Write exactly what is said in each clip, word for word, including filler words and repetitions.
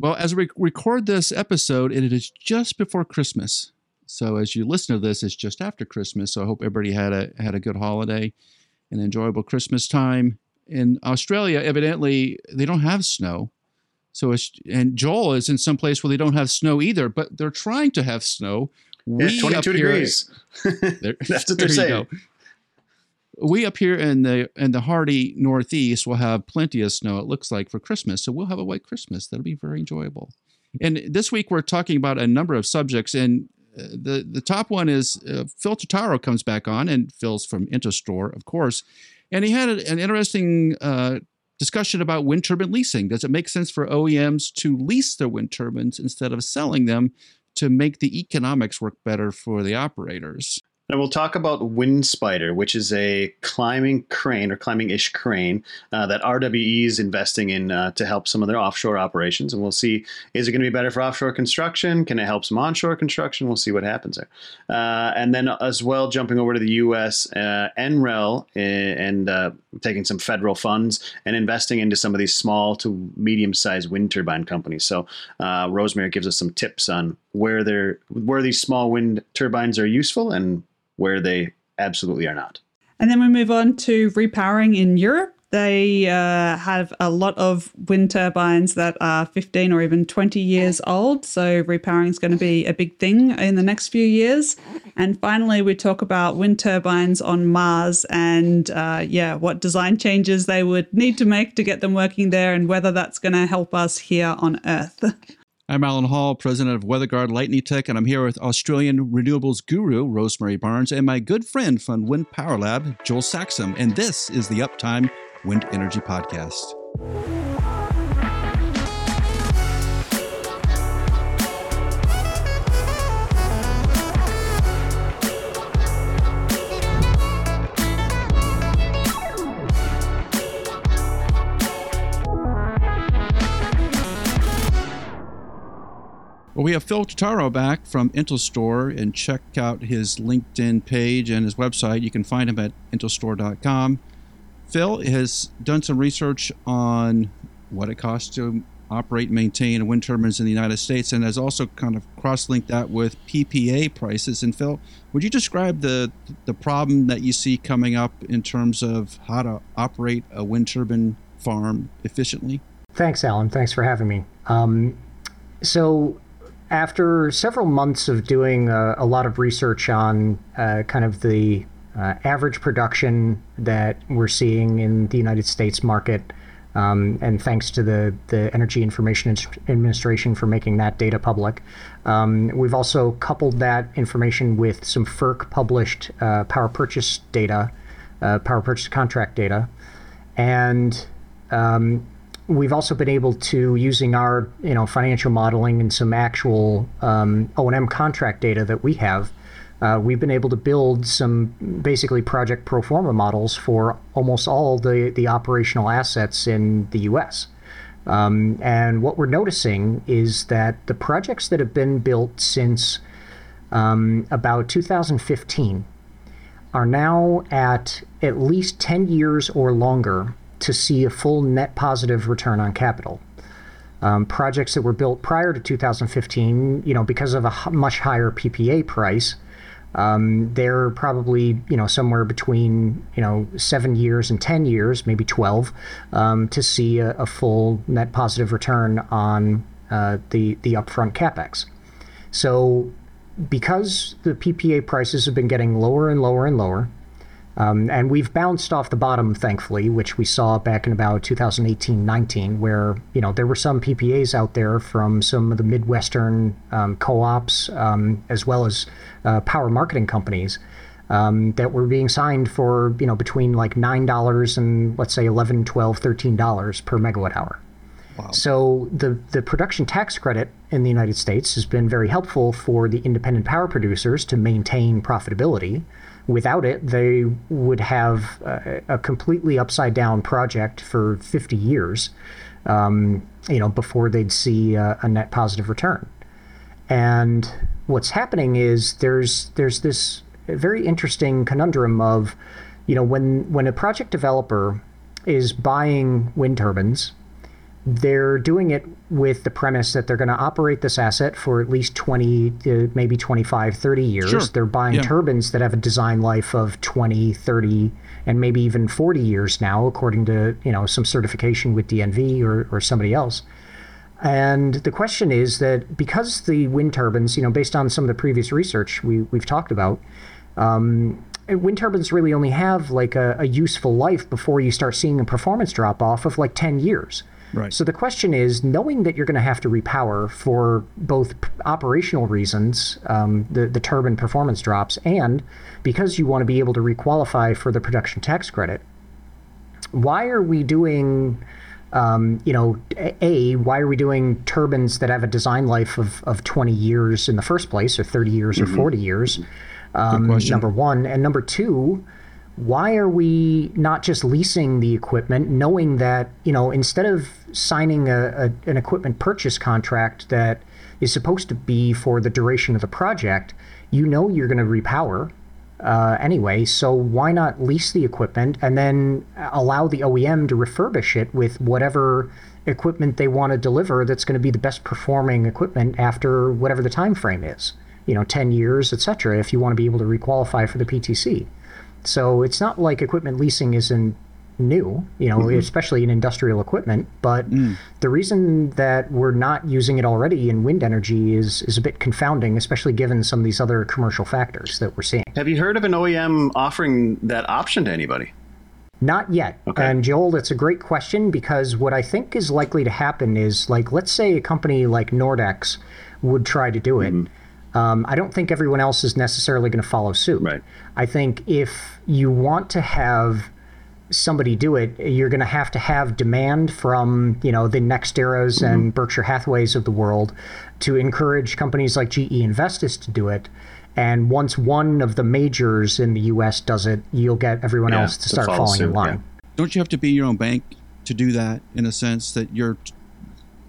Well, as we record this episode, it is just before Christmas. So as you listen to this, it's just after Christmas. So I hope everybody had a had a good holiday, an enjoyable Christmas time. In Australia, evidently, they don't have snow. So it's, and Joel is in some place where they don't have snow either, but they're trying to have snow. We yeah, twenty-two here, degrees. There, that's what they're saying. We up here in the in the hardy Northeast will have plenty of snow, it looks like, for Christmas. So we'll have a white Christmas. That'll be very enjoyable. And this week we're talking about a number of subjects. And the, the top one is uh, Phil Totaro comes back on, and Phil's from IntelStor, of course. And he had a, an interesting uh, discussion about wind turbine leasing. Does it make sense for O E Ms to lease their wind turbines instead of selling them to make the economics work better for the operators? And we'll talk about WindSpider, which is a climbing crane or climbing-ish crane uh, that R W E is investing in uh, to help some of their offshore operations. And we'll see, is it going to be better for offshore construction? Can it help some onshore construction? We'll see what happens there. Uh, and then as well, jumping over to the U S, uh, N R E L and uh, taking some federal funds and investing into some of these small to medium-sized wind turbine companies. So uh, Rosemary gives us some tips on where they're, where these small wind turbines are useful and where they absolutely are not. And then we move on to repowering in Europe. They uh, have a lot of wind turbines that are fifteen or even twenty years old. So repowering is going to be a big thing in the next few years. And finally, we talk about wind turbines on Mars and, uh, yeah, what design changes they would need to make to get them working there and whether that's going to help us here on Earth. I'm Alan Hall, president of WeatherGuard Lightning Tech, and I'm here with Australian renewables guru, Rosemary Barnes, and my good friend from Wind Power Lab, Joel Saxum. And this is the Uptime Wind Energy Podcast. Well, we have Phil Totaro back from IntelStor, and check out his LinkedIn page and his website. You can find him at intel store dot com. Phil has done some research on what it costs to operate and maintain wind turbines in the United States, and has also kind of cross-linked that with P P A prices. And Phil, would you describe the the problem that you see coming up in terms of how to operate a wind turbine farm efficiently? Thanks, Alan. Thanks for having me. Um, so. After several months of doing uh, a lot of research on uh, kind of the uh, average production that we're seeing in the United States market, um, and thanks to the, the Energy Information Administration for making that data public, um, we've also coupled that information with some FERC published uh, power purchase data, uh, power purchase contract data, and um, we've also been able to, using our you know financial modeling and some actual um, O and M contract data that we have, uh, we've been able to build some basically project pro forma models for almost all the, the operational assets in the U S. Um, and what we're noticing is that the projects that have been built since um, about two thousand fifteen are now at at least ten years or longer to see a full net positive return on capital. Um, projects that were built prior to two thousand fifteen, you know, because of a h- much higher P P A price, um, they're probably, you know, somewhere between, you know, seven years and ten years, maybe twelve, um, to see a, a full net positive return on uh, the, the upfront CapEx. So because the P P A prices have been getting lower and lower and lower, Um, and we've bounced off the bottom, thankfully, which we saw back in about two thousand eighteen nineteen, where, you know, there were some P P As out there from some of the Midwestern um, co-ops, um, as well as uh, power marketing companies um, that were being signed for, you know, between like nine dollars and, let's say, eleven, twelve, thirteen dollars per megawatt hour. Wow. So the, the production tax credit in the United States has been very helpful for the independent power producers to maintain profitability. Without it, they would have a, a completely upside down project for fifty years, um, you know, before they'd see a, a net positive return. And what's happening is there's there's this very interesting conundrum of, you know, when when a project developer is buying wind turbines, they're doing it with the premise that they're going to operate this asset for at least twenty, uh, maybe twenty-five, thirty years. Sure. They're buying yeah. turbines that have a design life of twenty, thirty, and maybe even forty years now, according to, you know, some certification with D N V or, or somebody else. And the question is that because the wind turbines, you know, based on some of the previous research we, we've talked about, um, wind turbines really only have like a, a useful life before you start seeing a performance drop off of like ten years. Right. So the question is, knowing that you're going to have to repower for both operational reasons, um, the, the turbine performance drops, and because you want to be able to requalify for the production tax credit, why are we doing, um, you know, A, why are we doing turbines that have a design life of, of twenty years in the first place, or thirty years mm-hmm. or forty years, um, number one. And number two, why are we not just leasing the equipment, knowing that, you know, instead of signing a, a, an equipment purchase contract that is supposed to be for the duration of the project, you know you're going to repower uh, anyway, so why not lease the equipment and then allow the O E M to refurbish it with whatever equipment they want to deliver that's going to be the best performing equipment after whatever the time frame is, you know, ten years, et cetera, if you want to be able to requalify for the P T C. So it's not like equipment leasing isn't new, you know, mm-hmm. especially in industrial equipment. But mm. the reason that we're not using it already in wind energy is is a bit confounding, especially given some of these other commercial factors that we're seeing. Have you heard of an O E M offering that option to anybody? Not yet. Okay. And Joel, that's a great question, because what I think is likely to happen is, like, let's say a company like Nordex would try to do it. Mm-hmm. Um, I don't think everyone else is necessarily going to follow suit. Right. I think if you want to have somebody do it, you're going to have to have demand from, you know, the NextEras mm-hmm. and Berkshire Hathaways of the world to encourage companies like G E and Vestas to do it. And once one of the majors in the U S does it, you'll get everyone yeah, else to start falling suit, in line. Yeah. Don't you have to be your own bank to do that, in a sense that you're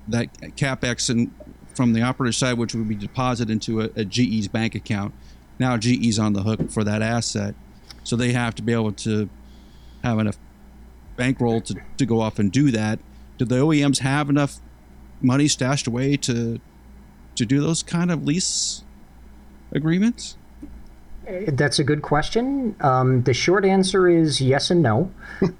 that CapEx and from the operator side, which would be deposited into a, a G E's bank account. Now G E's on the hook for that asset, so they have to be able to have enough bankroll to, to go off and do that. Do the O E Ms have enough money stashed away to to do those kind of lease agreements? That's a good question. Um, the short answer is yes and no.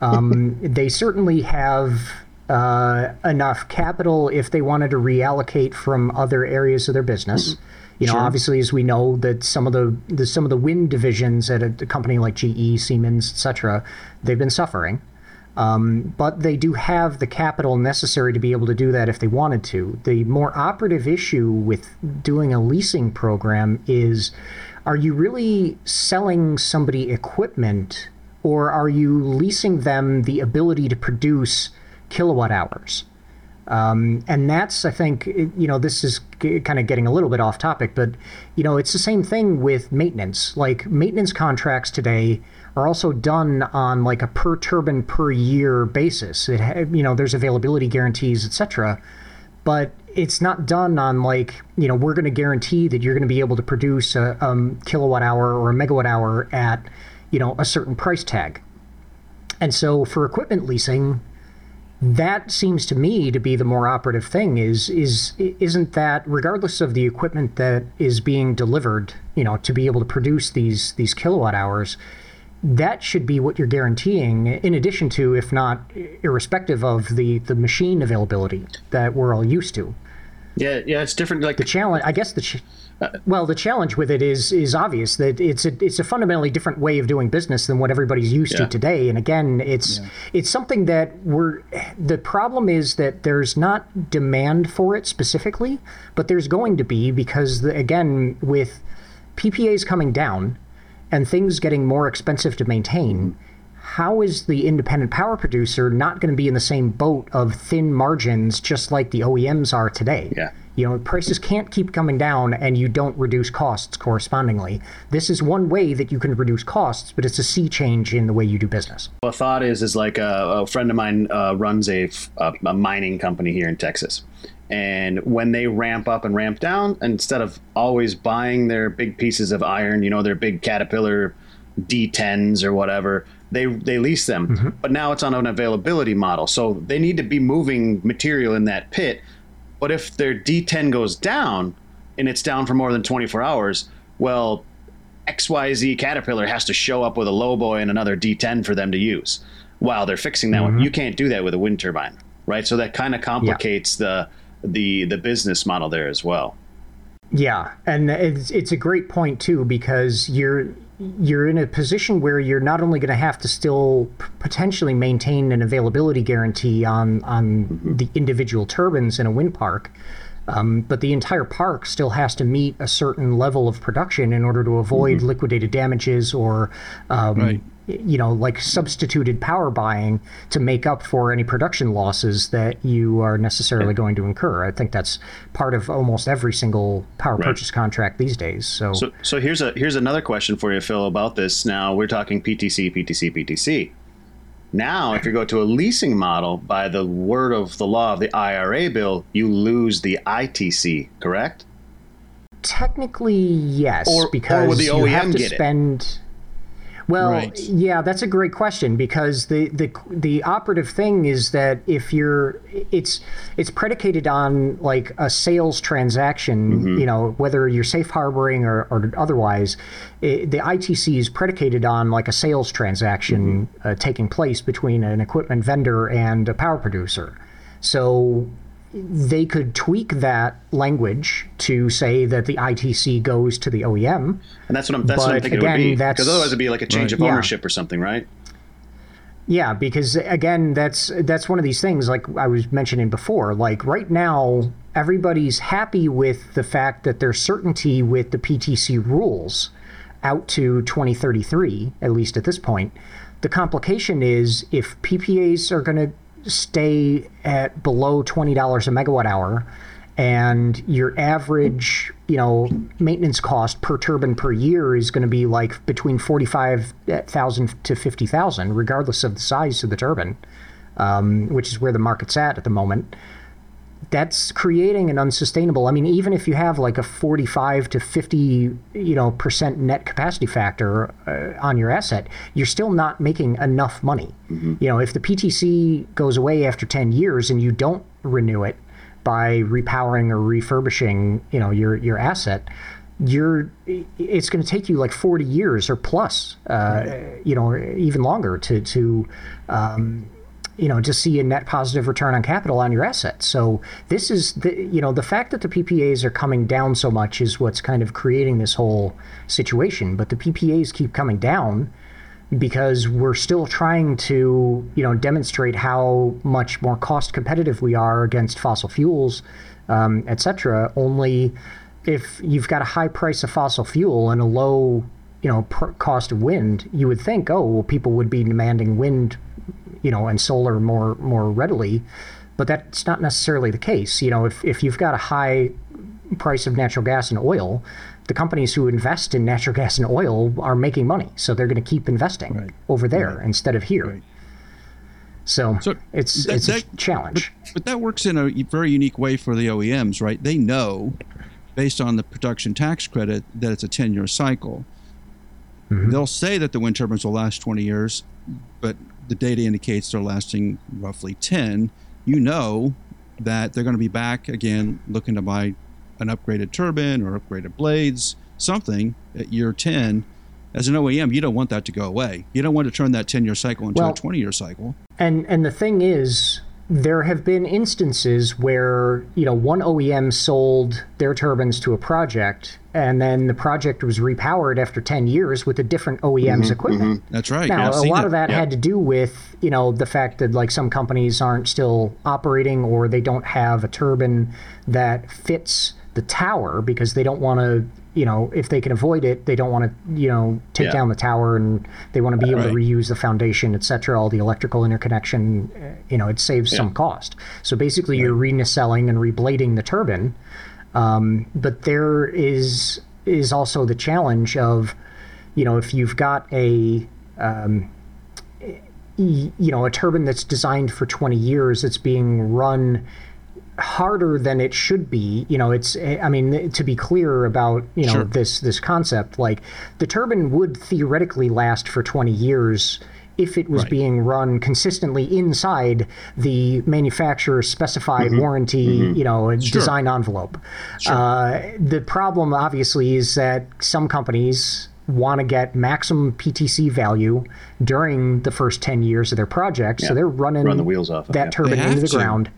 Um, they certainly have Uh, enough capital if they wanted to reallocate from other areas of their business. Mm-hmm. You know, sure. Obviously, as we know, that some of the, the some of the wind divisions at a, a company like G E, Siemens, et cetera, they've been suffering. Um, but they do have the capital necessary to be able to do that if they wanted to. The more operative issue with doing a leasing program is, are you really selling somebody equipment, or are you leasing them the ability to produce kilowatt hours? Um, and that's, I think, you know, this is g- kind of getting a little bit off topic, but, you know, it's the same thing with maintenance. Like, maintenance contracts today are also done on like a per turbine per year basis. It, ha- you know, there's availability guarantees, et cetera, but it's not done on like, you know, we're going to guarantee that you're going to be able to produce a um, kilowatt hour or a megawatt hour at, you know, a certain price tag. And so for equipment leasing, that seems to me to be the more operative thing is, is, isn't that regardless of the equipment that is being delivered, you know, to be able to produce these, these kilowatt hours, that should be what you're guaranteeing, in addition to, if not irrespective of the, the machine availability that we're all used to. Yeah. Yeah. It's different. Like the challenge, I guess the, ch- well, the challenge with it is, is obvious that it's a, it's a fundamentally different way of doing business than what everybody's used yeah. to today. And again, it's, yeah. it's something that we're, the problem is that there's not demand for it specifically, but there's going to be, because the, again, with P P As coming down and things getting more expensive to maintain, mm-hmm. how is the independent power producer not going to be in the same boat of thin margins, just like the O E Ms are today? Yeah. You know, prices can't keep coming down and you don't reduce costs correspondingly. This is one way that you can reduce costs, but it's a sea change in the way you do business. Well, a thought is, is like a, a friend of mine uh, runs a, a mining company here in Texas. And when they ramp up and ramp down, instead of always buying their big pieces of iron, you know, their big Caterpillar D tens or whatever, they they lease them. Mm-hmm. But now it's on an availability model. So they need to be moving material in that pit. But if their D ten goes down and it's down for more than twenty-four hours, well, X Y Z Caterpillar has to show up with a lowboy and another D ten for them to use while they're fixing that mm-hmm. one. You can't do that with a wind turbine, right? So that kind of complicates yeah. the, the the business model there as well. Yeah, and it's it's a great point too, because you're you're in a position where you're not only going to have to still p- potentially maintain an availability guarantee on on mm-hmm. the individual turbines in a wind park, um, but the entire park still has to meet a certain level of production in order to avoid mm-hmm. liquidated damages or um, right. you know, like substituted power buying to make up for any production losses that you are necessarily going to incur. I think that's part of almost every single power right. purchase contract these days. So. so, so here's a here's another question for you, Phil, about this. Now we're talking P T C, P T C, P T C. Now, if you go to a leasing model, by the word of the law of the I R A bill, you lose the I T C, correct? Technically, yes, or, because or would the O E M you have to spend. It? Well, right. yeah, that's a great question, because the, the the operative thing is that if you're, it's it's predicated on like a sales transaction, mm-hmm. you know, whether you're safe harboring or, or otherwise, it, the I T C is predicated on like a sales transaction mm-hmm. uh, taking place between an equipment vendor and a power producer. So they could tweak that language to say that the I T C goes to the O E M. And that's what I'm, that's what I'm thinking again, it would be. Because otherwise it'd be like a change right. of ownership yeah. or something, right? Yeah, because again, that's that's one of these things like I was mentioning before. Like right now, everybody's happy with the fact that there's certainty with the P T C rules out to twenty thirty-three, at least at this point. The complication is if P P As are going to stay at below twenty dollars a megawatt hour and your average, you know, maintenance cost per turbine per year is going to be like between forty-five thousand to fifty thousand, regardless of the size of the turbine, um, which is where the market's at at the moment. That's creating an unsustainable. I mean, even if you have like a forty-five to fifty, you know, percent net capacity factor uh, on your asset, you're still not making enough money. Mm-hmm. You know, if the P T C goes away after ten years and you don't renew it by repowering or refurbishing, you know, your your asset, you're it's going to take you like forty years or plus, uh, mm-hmm. you know, even longer to to. Um, you know, to see a net positive return on capital on your assets. So this is, the, you know, the fact that the P P As are coming down so much is what's kind of creating this whole situation. But the P P As keep coming down because we're still trying to, you know, demonstrate how much more cost competitive we are against fossil fuels, um, et cetera. Only if you've got a high price of fossil fuel and a low, you know, per cost of wind, you would think, oh, well, people would be demanding wind, you know, and solar more more readily, but that's not necessarily the case. You know, if, if you've got a high price of natural gas and oil, the companies who invest in natural gas and oil are making money, so they're going to keep investing right. over there right. instead of here. Right. So, so it's that, it's that, a challenge. But, but that works in a very unique way for the O E Ms, right? They know, based on the production tax credit, that it's a ten-year cycle. Mm-hmm. They'll say that the wind turbines will last twenty years, but the data indicates they're lasting roughly ten, you know that they're going to be back again looking to buy an upgraded turbine or upgraded blades, something at year ten. As an O E M, you don't want that to go away. You don't want to turn that ten-year cycle into well, a twenty-year cycle. And and the thing is, there have been instances where, you know, one O E M sold their turbines to a project, and then the project was repowered after ten years with a different O E M's mm-hmm, equipment. Mm-hmm. That's right. Now, yeah, a lot it. of that yeah. had to do with, you know, the fact that like some companies aren't still operating or they don't have a turbine that fits the tower because they don't want to, you know, if they can avoid it, they don't want to, you know, take yeah. down the tower, and they want to be able right. to reuse the foundation, et cetera, all the electrical interconnection, uh, you know, it saves yeah. some cost. So basically yeah. you're renacelling and reblading the turbine. Um, but there is is also the challenge of, you know, if you've got a, um, you know, a turbine that's designed for twenty years, it's being run harder than it should be. You know, it's, I mean, to be clear about, you know, sure. this, this concept, like the turbine would theoretically last for twenty years if it was right. being run consistently inside the manufacturer's specified mm-hmm. warranty, mm-hmm. you know, sure. design envelope. Sure. Uh, the problem, obviously, is that some companies want to get maximum P T C value during the first ten years of their project. Yeah. So they're running Run the wheels off of that yeah. turbine into the to. ground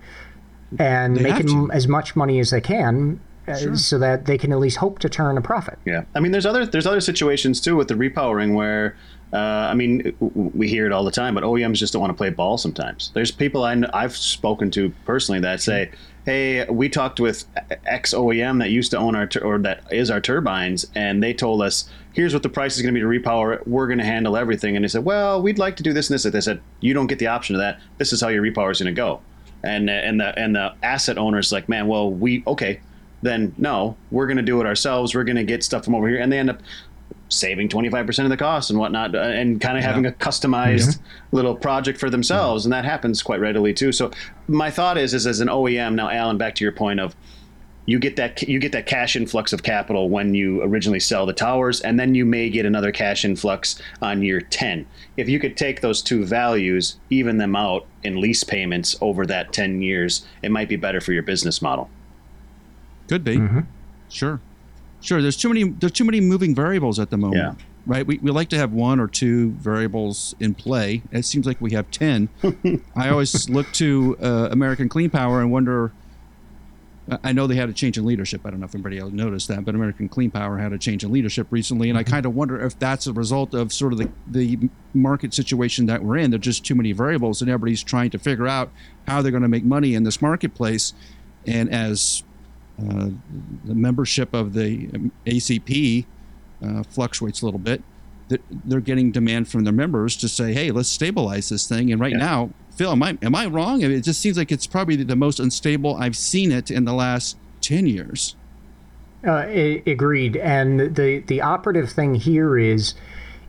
and they making as much money as they can. Sure. So that they can at least hope to turn a profit. Yeah, I mean, there's other there's other situations too with the repowering where, uh, I mean, we hear it all the time, but O E Ms just don't want to play ball sometimes. There's people I know, I've spoken to personally that say, "Hey, we talked with X O E M that used to own our tur- or that is our turbines, and they told us here's what the price is going to be to repower it. We're going to handle everything." And they said, "Well, we'd like to do this and this." And they said, "You don't get the option of that. This is how your repower is going to go." And and the and the asset owner's like, "Man, well, we okay." Then no, we're going to do it ourselves. We're going to get stuff from over here. And they end up saving twenty-five percent of the cost and whatnot, and kind of yeah. having a customized yeah. little project for themselves. Yeah. And that happens quite readily too. So my thought is, is as an O E M now, Alan, back to your point of you get that, you get that cash influx of capital when you originally sell the towers, and then you may get another cash influx on year ten. If you could take those two values, even them out in lease payments over that ten years, it might be better for your business model. Could be. Mm-hmm. Sure. Sure. There's too many there's too many moving variables at the moment. Yeah. Right? We we like to have one or two variables in play. It seems like we have ten. I always look to uh, American Clean Power and wonder, I know they had a change in leadership. I don't know if anybody else noticed that, but American Clean Power had a change in leadership recently. And I kind of wonder if that's a result of sort of the, the market situation that we're in. There's just too many variables and everybody's trying to figure out how they're going to make money in this marketplace. And as Uh, the membership of the A C P uh, fluctuates a little bit. They're getting demand from their members to say, "Hey, let's stabilize this thing." And right yeah. now, Phil, am I am I wrong? I mean, it just seems like it's probably the most unstable I've seen it in the last ten years. Uh, agreed. And the the operative thing here is,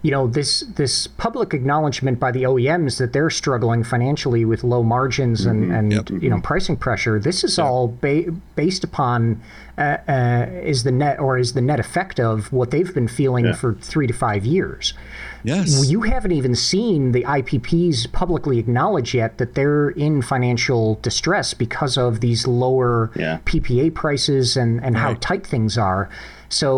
you know, this this public acknowledgement by the O E Ms that they're struggling financially with low margins and, mm-hmm. and yep. you know, pricing pressure. This is yep. all ba- based upon uh, uh, is the net or is the net effect of what they've been feeling yeah. for three to five years. Yes. You haven't even seen the I P Ps publicly acknowledge yet that they're in financial distress because of these lower yeah. P P A prices and, and right. how tight things are. So,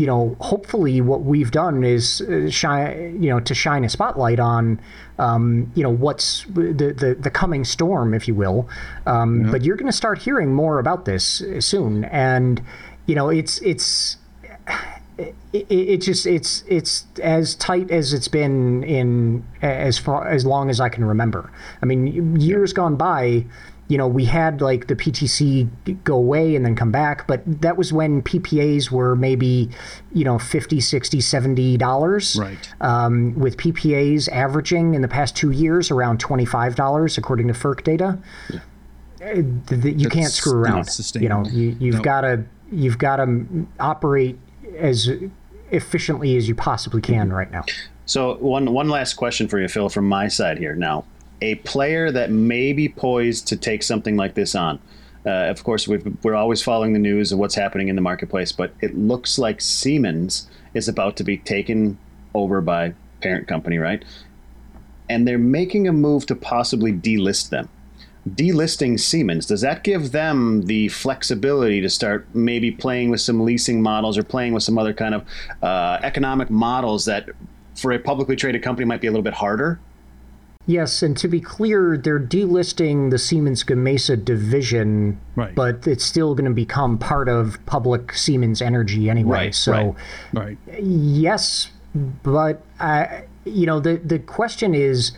you know, hopefully what we've done is shine, you know, to shine a spotlight on, um, you know, what's the, the, the coming storm, if you will. Um, yeah. But you're going to start hearing more about this soon. And, you know, it's it's. It, it just it's it's as tight as it's been in as far as long as I can remember. I mean, years gone by, you know, we had like the P T C go away and then come back. But that was when P P As were maybe, you know, fifty, sixty, seventy dollars. Right. Um, with P P As averaging in the past two years around twenty-five dollars, according to FERC data. Yeah. You can't That's screw around. You know, you, you've no. got to you've got to operate as efficiently as you possibly can right now. So one one last question for you, Phil, from my side here. Now, a player that may be poised to take something like this on, uh, of course, we've, we're always following the news of what's happening in the marketplace, but it looks like Siemens is about to be taken over by parent company, right? And they're making a move to possibly delist them. Delisting Siemens, does that give them the flexibility to start maybe playing with some leasing models or playing with some other kind of uh, economic models that for a publicly traded company might be a little bit harder? Yes, and to be clear, they're delisting the Siemens Gamesa division, right. but it's still going to become part of public Siemens Energy anyway. Right, so, right, right. yes, but I, you know, the the question is,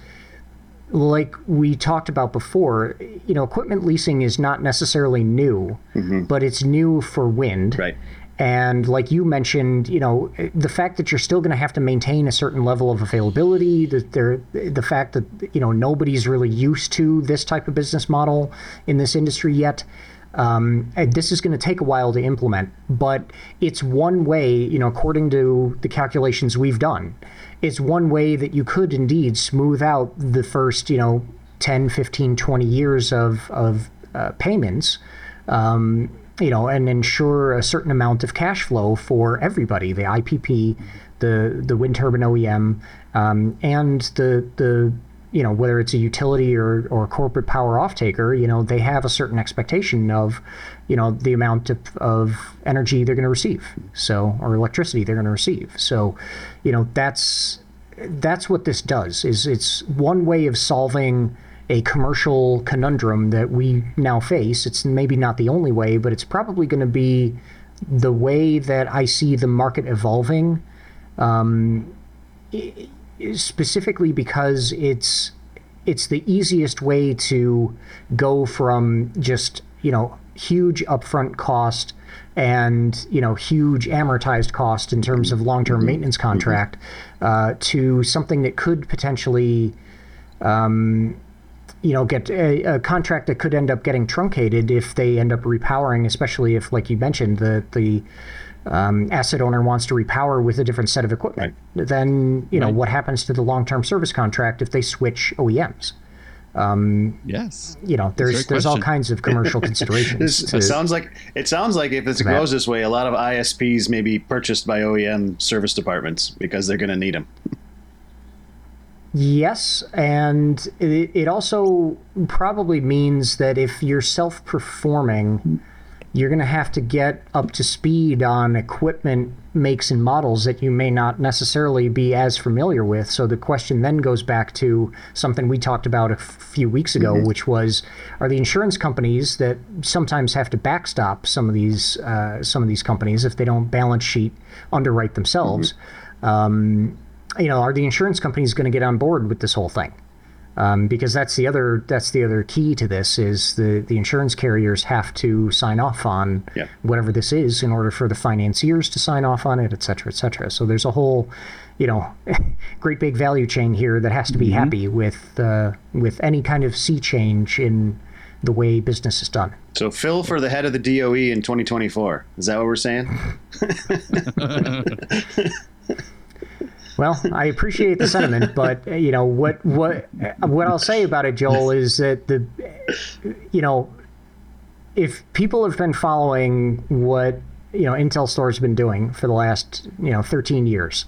like we talked about before, you know, equipment leasing is not necessarily new, mm-hmm. but it's new for wind. Right. And like you mentioned, you know, the fact that you're still going to have to maintain a certain level of availability, that there, the fact that, you know, nobody's really used to this type of business model in this industry yet. Um, and this is going to take a while to implement, but it's one way, you know, according to the calculations we've done, it's one way that you could indeed smooth out the first, you know, ten, fifteen, twenty years of, of uh, payments. Um, you know, and ensure a certain amount of cash flow for everybody, the I P P, the the wind turbine O E M, um, and the the you know, whether it's a utility or or a corporate power offtaker, you know, they have a certain expectation of, you know, the amount of, of energy they're going to receive, so, or electricity they're going to receive. So, you know, that's that's what this does. Is it's one way of solving a commercial conundrum that we now face. It's maybe not the only way, but it's probably going to be the way that I see the market evolving, um, specifically because it's it's the easiest way to go from just, you know, huge upfront cost and, you know, huge amortized cost in terms of long-term maintenance contract uh, to something that could potentially, um, you know, get a, a contract that could end up getting truncated if they end up repowering, especially if, like you mentioned, the the um, asset owner wants to repower with a different set of equipment. Right. Then, you know, right. What happens to the long-term service contract if they switch O E Ms? Um, yes. You know, there's there's all kinds of commercial considerations. this, to, it sounds like it sounds like if this goes this way, a lot of I S Ps may be purchased by O E M service departments because they're going to need them. Yes, and it, it also probably means that if you're self-performing, you're going to have to get up to speed on equipment makes and models that you may not necessarily be as familiar with. So the question then goes back to something we talked about a few weeks ago, mm-hmm. which was, are the insurance companies that sometimes have to backstop some of these uh, some of these companies if they don't balance sheet underwrite themselves? Mm-hmm. Um, you know, are the insurance companies going to get on board with this whole thing? Um, because that's the other that's the other key to this is the, the insurance carriers have to sign off on yeah. whatever this is in order for the financiers to sign off on it, et cetera, et cetera. So there's a whole, you know, great big value chain here that has to be mm-hmm. happy with uh, with any kind of sea change in the way business is done. So Phil for the head of the D O E in twenty twenty-four. Is that what we're saying? Well, I appreciate the sentiment, but you know what what what I'll say about it, Joel, is that the you know if people have been following what you know IntelStor has been doing for the last you know thirteen years,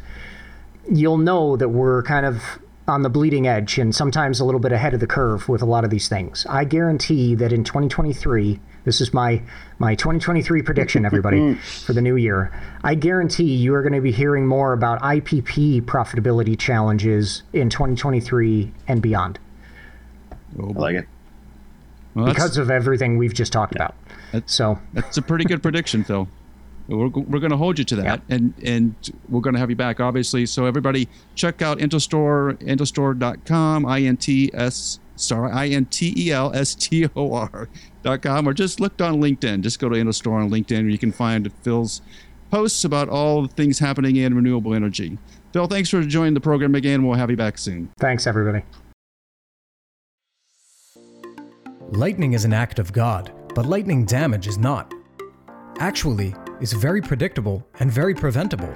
you'll know that we're kind of on the bleeding edge and sometimes a little bit ahead of the curve with a lot of these things. I guarantee that in twenty twenty-three, this is my my twenty twenty-three prediction, everybody, for the new year. I guarantee you are going to be hearing more about I P P profitability challenges in twenty twenty-three and beyond. I like it. Well, because of everything we've just talked yeah, about. That's, so that's a pretty good prediction, Phil. We're, we're going to hold you to that, yeah. and, and we're going to have you back, obviously. So everybody, check out IntelStor, intel store dot com, I N T S, sorry, I N T E L S T O R dot com, or just look on LinkedIn. Just go to IntelStor on LinkedIn, where you can find Phil's posts about all the things happening in renewable energy. Phil, thanks for joining the program again. We'll have you back soon. Thanks, everybody. Lightning is an act of God, but lightning damage is not. Actually, it's very predictable and very preventable.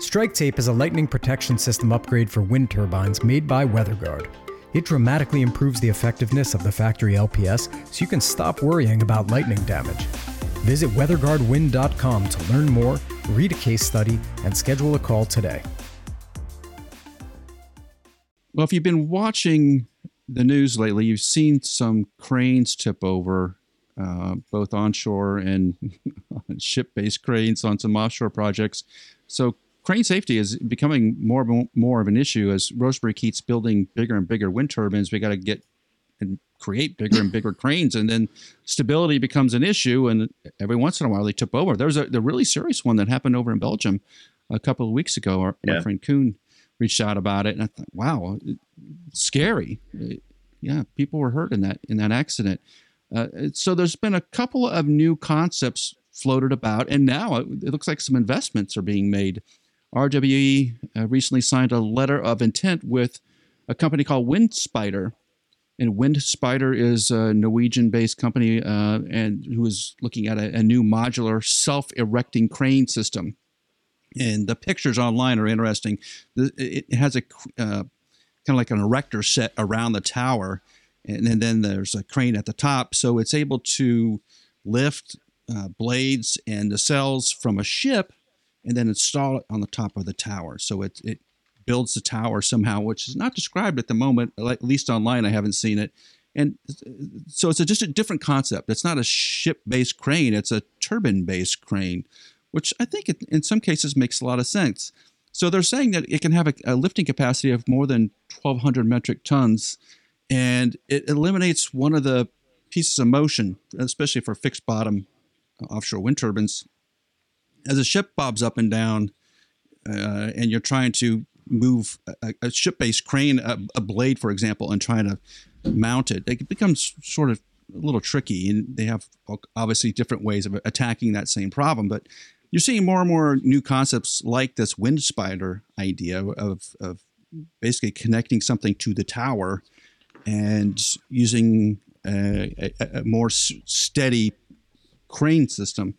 Strike Tape is a lightning protection system upgrade for wind turbines made by WeatherGuard. It dramatically improves the effectiveness of the factory L P S so you can stop worrying about lightning damage. Visit weather guard wind dot com to learn more, read a case study, and schedule a call today. Well, if you've been watching the news lately, you've seen some cranes tip over, uh, both onshore and ship-based cranes on some offshore projects. So crane safety is becoming more and more of an issue as Rosemary keeps building bigger and bigger wind turbines. We got to get and create bigger and bigger cranes, and then stability becomes an issue. And every once in a while, they tip over. There was a the really serious one that happened over in Belgium a couple of weeks ago. Our yeah. my friend Kuhn reached out about it, and I thought, wow, scary. Yeah, people were hurt in that in that accident. Uh, so there's been a couple of new concepts floated about, and now it, it looks like some investments are being made. R W E uh, recently signed a letter of intent with a company called WindSpider, and WindSpider is a Norwegian-based company uh, and who is looking at a, a new modular self-erecting crane system. And the pictures online are interesting. It has a uh, kind of like an erector set around the tower, and then, and then there's a crane at the top, so it's able to lift uh, blades and nacelles from a ship and then install it on the top of the tower. So it, it builds the tower somehow, which is not described at the moment, at least online. I haven't seen it. And so it's a, just a different concept. It's not a ship-based crane. It's a turbine-based crane, which I think it, in some cases makes a lot of sense. So they're saying that it can have a, a lifting capacity of more than twelve hundred metric tons, and it eliminates one of the pieces of motion, especially for fixed-bottom offshore wind turbines. As a ship bobs up and down, uh, and you're trying to move a, a ship-based crane, a, a blade, for example, and trying to mount it, it becomes sort of a little tricky, and they have obviously different ways of attacking that same problem. But you're seeing more and more new concepts like this WindSpider idea of, of basically connecting something to the tower and using a, a, a more steady crane system.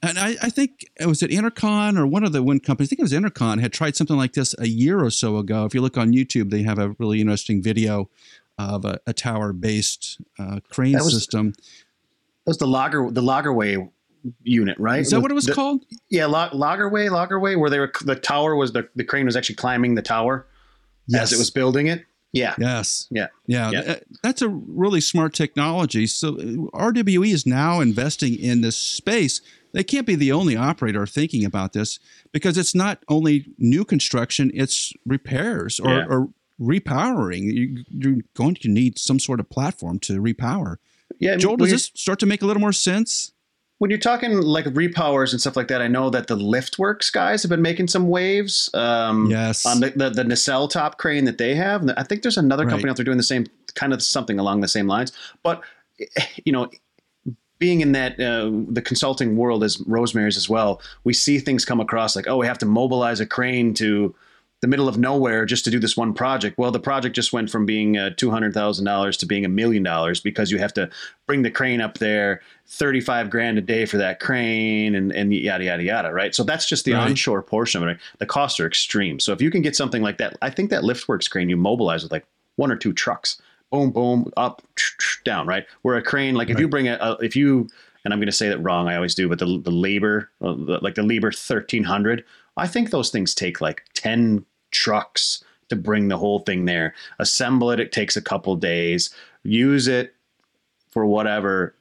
And I, I think it was at Enercon or one of the wind companies, I think it was Enercon, had tried something like this a year or so ago. If you look on YouTube, they have a really interesting video of a, a tower-based uh, crane that was, system. That was the Lager, the Lagerwey unit, right? Is that what it was the, called? Yeah, La, Lagerwey, Lagerwey, where they were, the tower was the, the crane was actually climbing the tower yes. as it was building it. Yeah. Yes. Yeah. Yeah. yeah. That, that's a really smart technology. So R W E is now investing in this space. They can't be the only operator thinking about this because it's not only new construction, it's repairs or, yeah. or repowering. You, you're going to need some sort of platform to repower. Yeah, Joel, does this start to make a little more sense? When you're talking like repowers and stuff like that, I know that the Liftworks guys have been making some waves um, yes. on the, the, the nacelle top crane that they have. And I think there's another right. company out there doing the same kind of something along the same lines. But, you know, being in that uh, the consulting world as Rosemary's as well, we see things come across like, oh, we have to mobilize a crane to the middle of nowhere just to do this one project. Well, the project just went from being uh, two hundred thousand dollars to being a million dollars because you have to bring the crane up there, thirty-five grand a day for that crane and, and yada, yada, yada, right? So that's just the right. onshore portion of it. The costs are extreme. So if you can get something like that, I think that Liftworks crane you mobilize with like one or two trucks, boom, boom, up, down, right? Where a crane, like if right. you bring a, a, if you, and I'm going to say that wrong, I always do, but the, the labor, like the labor thirteen hundred, I think those things take like ten trucks to bring the whole thing there. Assemble it. It takes a couple days. Use it for whatever,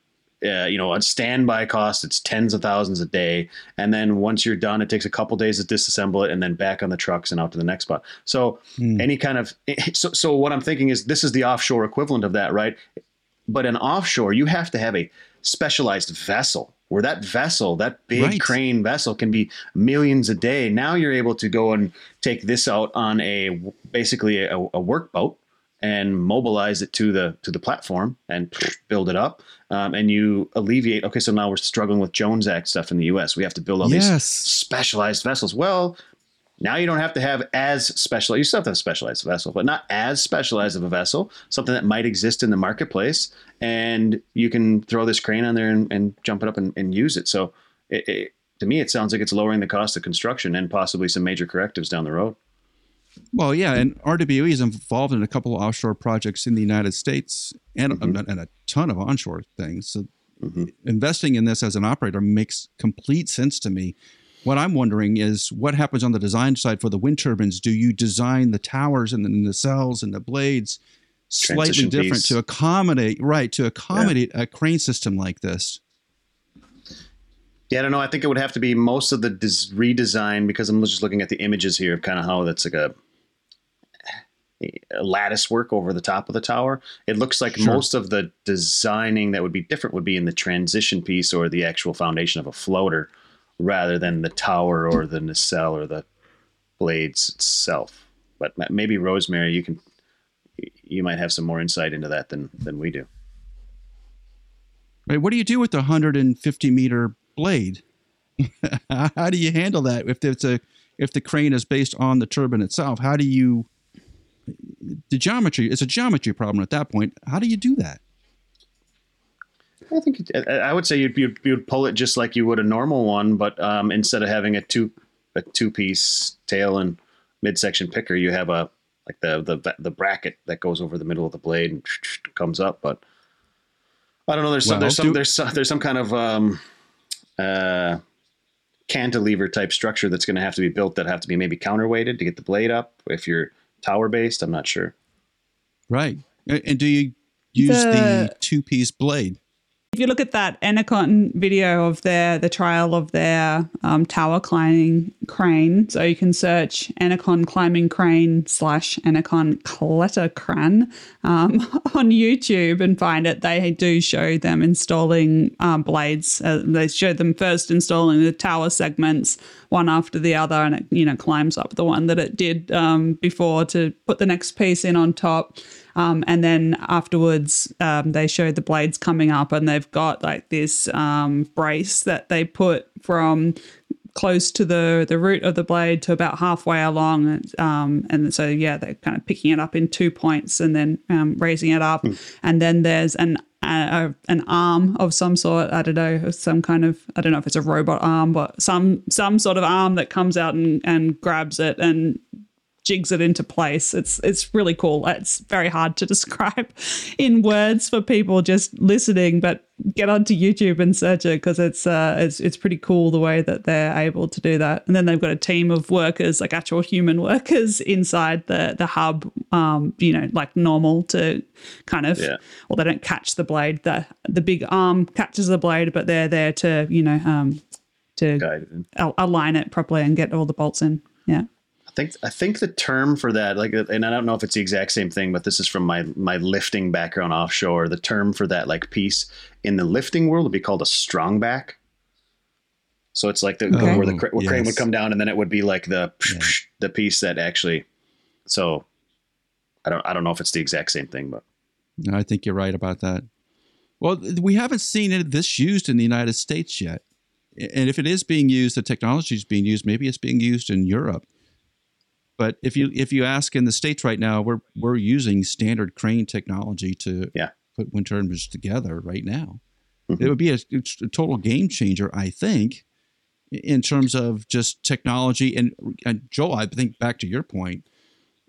uh, you know, on standby cost. It's tens of thousands a day. And then once you're done, it takes a couple days to disassemble it and then back on the trucks and out to the next spot. So mm. any kind of so, so what I'm thinking is this is the offshore equivalent of that, right? But in offshore, you have to have a specialized vessel where that vessel, that big right. crane vessel can be millions a day. Now you're able to go and take this out on a basically a, a work boat and mobilize it to the to the platform and build it up. Um, and you alleviate, okay, so now we're struggling with Jones Act stuff in the U S. We have to build all yes. these specialized vessels. Well, now you don't have to have as specialized, you still have to have a specialized vessel, but not as specialized of a vessel, something that might exist in the marketplace. And you can throw this crane on there and, and jump it up and, and use it. So it, it, to me, it sounds like it's lowering the cost of construction and possibly some major correctives down the road. Well, yeah. And R W E is involved in a couple of offshore projects in the United States and, mm-hmm. and a ton of onshore things. So mm-hmm. investing in this as an operator makes complete sense to me. What I'm wondering is what happens on the design side for the wind turbines. Do you design the towers and the nacelles and the blades slightly Transition different piece. to accommodate, right, to accommodate yeah. a crane system like this? Yeah, I don't know. I think it would have to be most of the des- redesign because I'm just looking at the images here of kind of how that's like a, a lattice work over the top of the tower. It looks like sure. most of the designing that would be different would be in the transition piece or the actual foundation of a floater, rather than the tower or the nacelle or the blades itself. But maybe Rosemary, you can, you might have some more insight into that than than we do. Right. What do you do with the one hundred fifty meter blade? How do you handle that if it's a if the crane is based on the turbine itself? How do you the geometry? It's a geometry problem at that point. How do you do that? I think I would say you'd, you'd you'd pull it just like you would a normal one, but um, instead of having a two a two piece tail and midsection picker, you have a like the the the bracket that goes over the middle of the blade and comes up. But I don't know. There's some, well, there's some do- there's some, there's some kind of um, uh, cantilever type structure that's going to have to be built that have to be maybe counterweighted to get the blade up if you're tower based. I'm not sure. Right. And do you use the, the two-piece blade? If you look at that Enercon video of their the trial of their um, tower climbing crane, so you can search Enercon climbing crane slash Enercon Kletter Cran um, on YouTube and find it. They do show them installing um, blades. Uh, they show them first installing the tower segments one after the other, and it you know climbs up the one that it did um, before to put the next piece in on top. Um, and then afterwards, um, they showed the blades coming up, and they've got like this um, brace that they put from close to the, the root of the blade to about halfway along. And, um, and so, yeah, they're kind of picking it up in two points and then um, raising it up. Mm. And then there's an uh, an arm of some sort. I don't know, some kind of, I don't know if it's a robot arm, but some some sort of arm that comes out and, and grabs it and jigs it into place. It's it's really cool. It's very hard to describe in words for people just listening, but get onto YouTube and search it because it's uh it's it's pretty cool the way that they're able to do that. And then they've got a team of workers, like actual human workers inside the the hub, um, you know, like normal to kind of yeah. Well, they don't catch the blade. The the big arm catches the blade, but they're there to, you know, um to guide it al- align it properly and get all the bolts in. Yeah. I think I think the term for that, like, and I don't know if it's the exact same thing, but this is from my my lifting background offshore. The term for that, like, piece in the lifting world would be called a strongback. So it's like the oh, where the cra- where yes. crane would come down, and then it would be like the yeah. the piece that actually. So I don't I don't know if it's the exact same thing, but no, I think you're right about that. Well, we haven't seen it this used in the United States yet, and if it is being used, the technology is being used. Maybe it's being used in Europe. But if you if you ask in the States right now, we're we're using standard crane technology to yeah. put wind turbines together right now. Mm-hmm. It would be a, a total game changer, I think, in terms of just technology. And, and Joel, I think back to your point,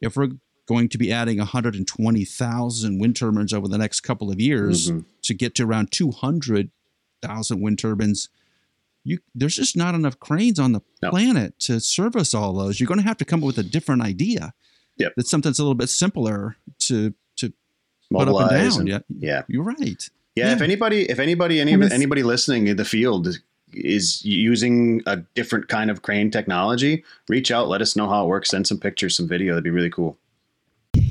if we're going to be adding one hundred twenty thousand wind turbines over the next couple of years mm-hmm. to get to around two hundred thousand wind turbines, You, there's just not enough cranes on the no. planet to service all those. You're going to have to come up with a different idea. Yep. That's something that's a little bit simpler to to mobilize put up and down. And, yeah. yeah, you're right. Yeah, yeah. If anybody, if anybody, any, anybody listening in the field is, is using a different kind of crane technology, reach out. Let us know how it works. Send some pictures, some video. That'd be really cool.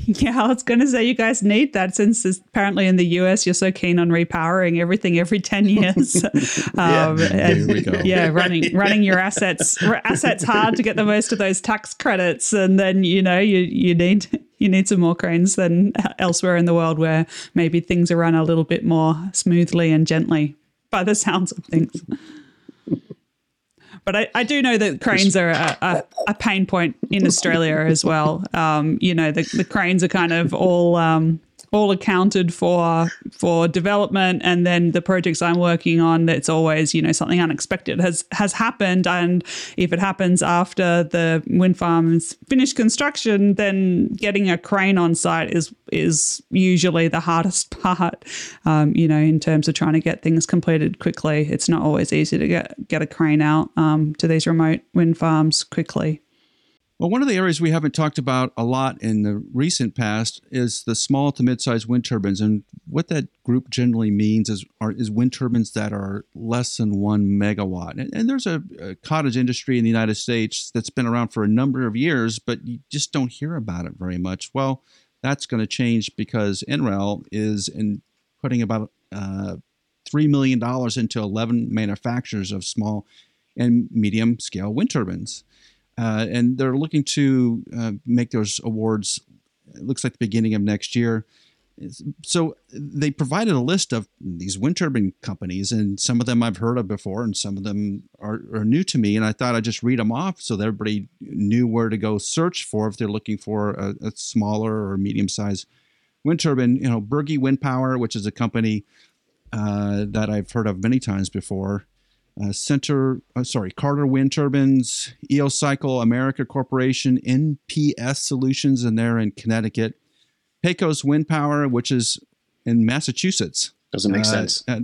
Yeah, I was going to say you guys need that since apparently in the U S you're so keen on repowering everything every ten years. um, yeah, here we go. yeah, running running your assets assets hard to get the most of those tax credits, and then you know you you need you need some more cranes than elsewhere in the world where maybe things are run a little bit more smoothly and gently by the sounds of things. But I, I do know that cranes are a, a, a pain point in Australia as well. Um, you know, the, the cranes are kind of all um, all accounted for for development, and then the projects I'm working on, it's always, you know, something unexpected has, has happened. And if it happens after the wind farm is finished construction, then getting a crane on site is is usually the hardest part, um, you know, in terms of trying to get things completed quickly. It's not always easy to get, get a crane out um, to these remote wind farms quickly. Well, one of the areas we haven't talked about a lot in the recent past is the small to mid-sized wind turbines. And what that group generally means is are, is wind turbines that are less than one megawatt. And, and there's a, a cottage industry in the United States that's been around for a number of years, but you just don't hear about it very much. Well, that's going to change because N R E L is in putting about uh, three million dollars into eleven manufacturers of small and medium-scale wind turbines. Uh, and they're looking to uh, make those awards, it looks like the beginning of next year. So they provided a list of these wind turbine companies, and some of them I've heard of before, and some of them are, are new to me. And I thought I'd just read them off so that everybody knew where to go search for if they're looking for a, a smaller or medium-sized wind turbine. You know, Bergey Wind Power, which is a company uh, that I've heard of many times before. Uh, Center, uh, sorry, Carter Wind Turbines, E O Cycle, America Corporation, N P S Solutions, and they're in Connecticut. Pecos Wind Power, which is in Massachusetts. Doesn't make uh, sense. Uh,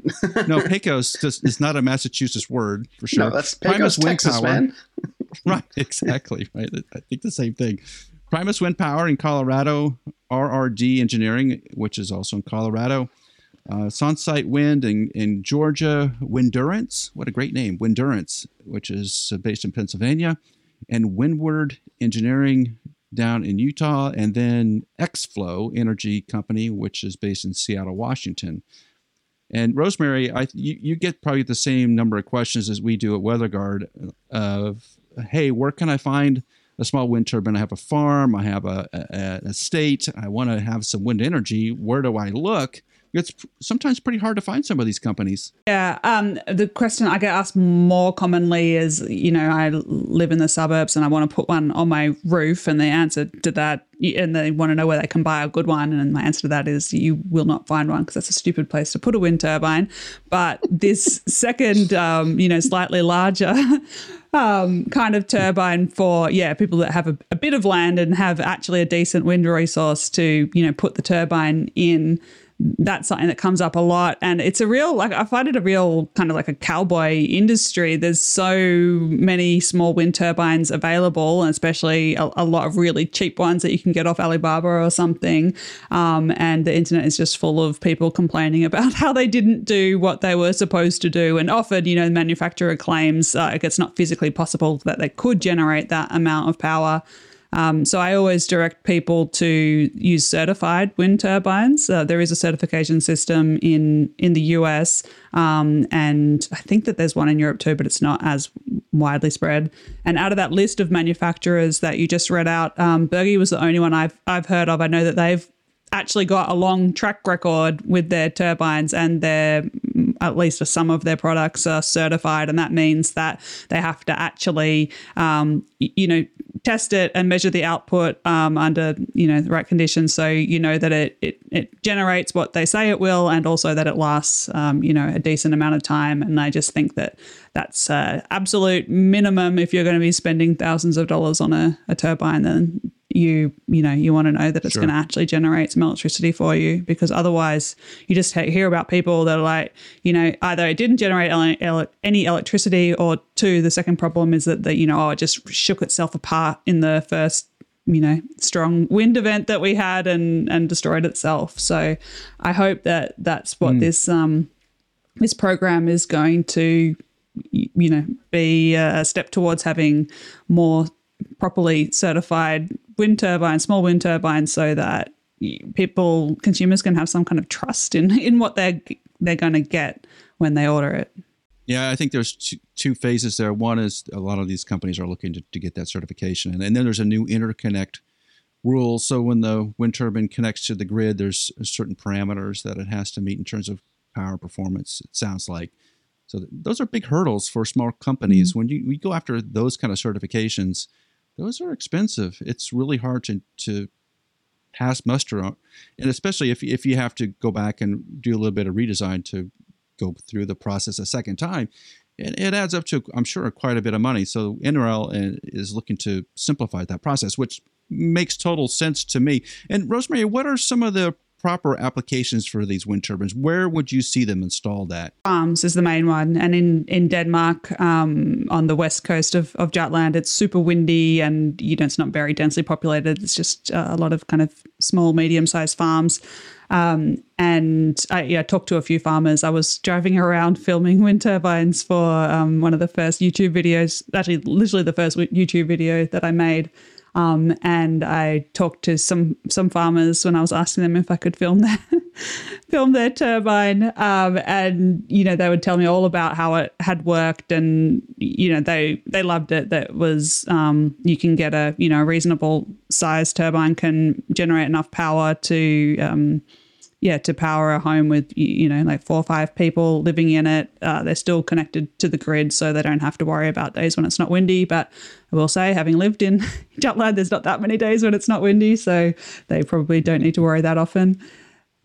no, Pecos just, is not a Massachusetts word for sure. No, that's Pecos, Primus Texas, Wind Power, man. Right, exactly. Right, I think the same thing. Primus Wind Power in Colorado, R R D Engineering, which is also in Colorado, uh, Sunsite Wind in, in Georgia, Windurance, what a great name, Windurance, which is based in Pennsylvania, and Windward Engineering down in Utah, and then X-Flow Energy Company, which is based in Seattle, Washington. And Rosemary, I you, you get probably the same number of questions as we do at WeatherGuard of, hey, where can I find a small wind turbine? I have a farm, I have a, a, a estate, I want to have some wind energy. Where do I look? It's sometimes pretty hard to find some of these companies. Yeah. Um, the question I get asked more commonly is, you know, I live in the suburbs and I want to put one on my roof. And the answer to that, and they want to know where they can buy a good one. And my answer to that is you will not find one because that's a stupid place to put a wind turbine. But this second, um, you know, slightly larger um, kind of turbine for, yeah, people that have a, a bit of land and have actually a decent wind resource to, you know, put the turbine in. That's something that comes up a lot. And it's a real, like, I find it a real kind of like a cowboy industry. There's so many small wind turbines available, and especially a, a lot of really cheap ones that you can get off Alibaba or something. Um, and the internet is just full of people complaining about how they didn't do what they were supposed to do. And often, you know, the manufacturer claims uh, it's not physically possible that they could generate that amount of power. Um, so I always direct people to use certified wind turbines. Uh, there is a certification system in, in the U S, um, and I think that there's one in Europe too, but it's not as widely spread. And out of that list of manufacturers that you just read out, um, Bergey was the only one I've I've heard of. I know that they've actually got a long track record with their turbines, and their at least some of their products are certified, and that means that they have to actually, um, you know, test it and measure the output um, under, you know, the right conditions, so you know that it, it it generates what they say it will, and also that it lasts, um, you know, a decent amount of time. And I just think that that's uh, absolute minimum. If you're going to be spending thousands of dollars on a, a turbine, then you you know you want to know that it's sure. going to actually generate some electricity for you, because otherwise you just hear about people that are like, you know, either it didn't generate ele- ele- any electricity, or two, the second problem is that, that you know, oh, it just shook itself apart in the first, you know, strong wind event that we had and and destroyed itself. So I hope that that's what mm. this um this program is going to, you know, be a step towards having more properly certified wind turbines, small wind turbines, so that people, consumers, can have some kind of trust in, in what they're they're going to get when they order it. Yeah, I think there's two, two phases there. One is a lot of these companies are looking to, to get that certification, and, and then there's a new interconnect rule. So when the wind turbine connects to the grid, there's certain parameters that it has to meet in terms of power performance, it sounds like. So th- those are big hurdles for small companies. Mm-hmm. When you, you go after those kind of certifications, those are expensive. It's really hard to, to pass muster on. And especially if, if you have to go back and do a little bit of redesign to go through the process a second time, it, it adds up to, I'm sure, quite a bit of money. So N R E L is looking to simplify that process, which makes total sense to me. And Rosemary, what are some of the proper applications for these wind turbines? Where would you see them installed at? Farms is the main one. And in, in Denmark, um, on the west coast of, of Jutland, it's super windy and, you know, it's not very densely populated. It's just uh, a lot of kind of small, medium-sized farms. Um, and I yeah, talked to a few farmers. I was driving around filming wind turbines for um, one of the first YouTube videos, actually literally the first YouTube video that I made. Um, and I talked to some some farmers when I was asking them if I could film their film their turbine, um, and you know, they would tell me all about how it had worked, and you know, they they loved it. That was um, you can get a you know a reasonable size turbine can generate enough power to um, yeah to power a home with you know like four or five people living in it. Uh, they're still connected to the grid, so they don't have to worry about days when it's not windy, but I will say, having lived in Jutland, there's not that many days when it's not windy, so they probably don't need to worry that often.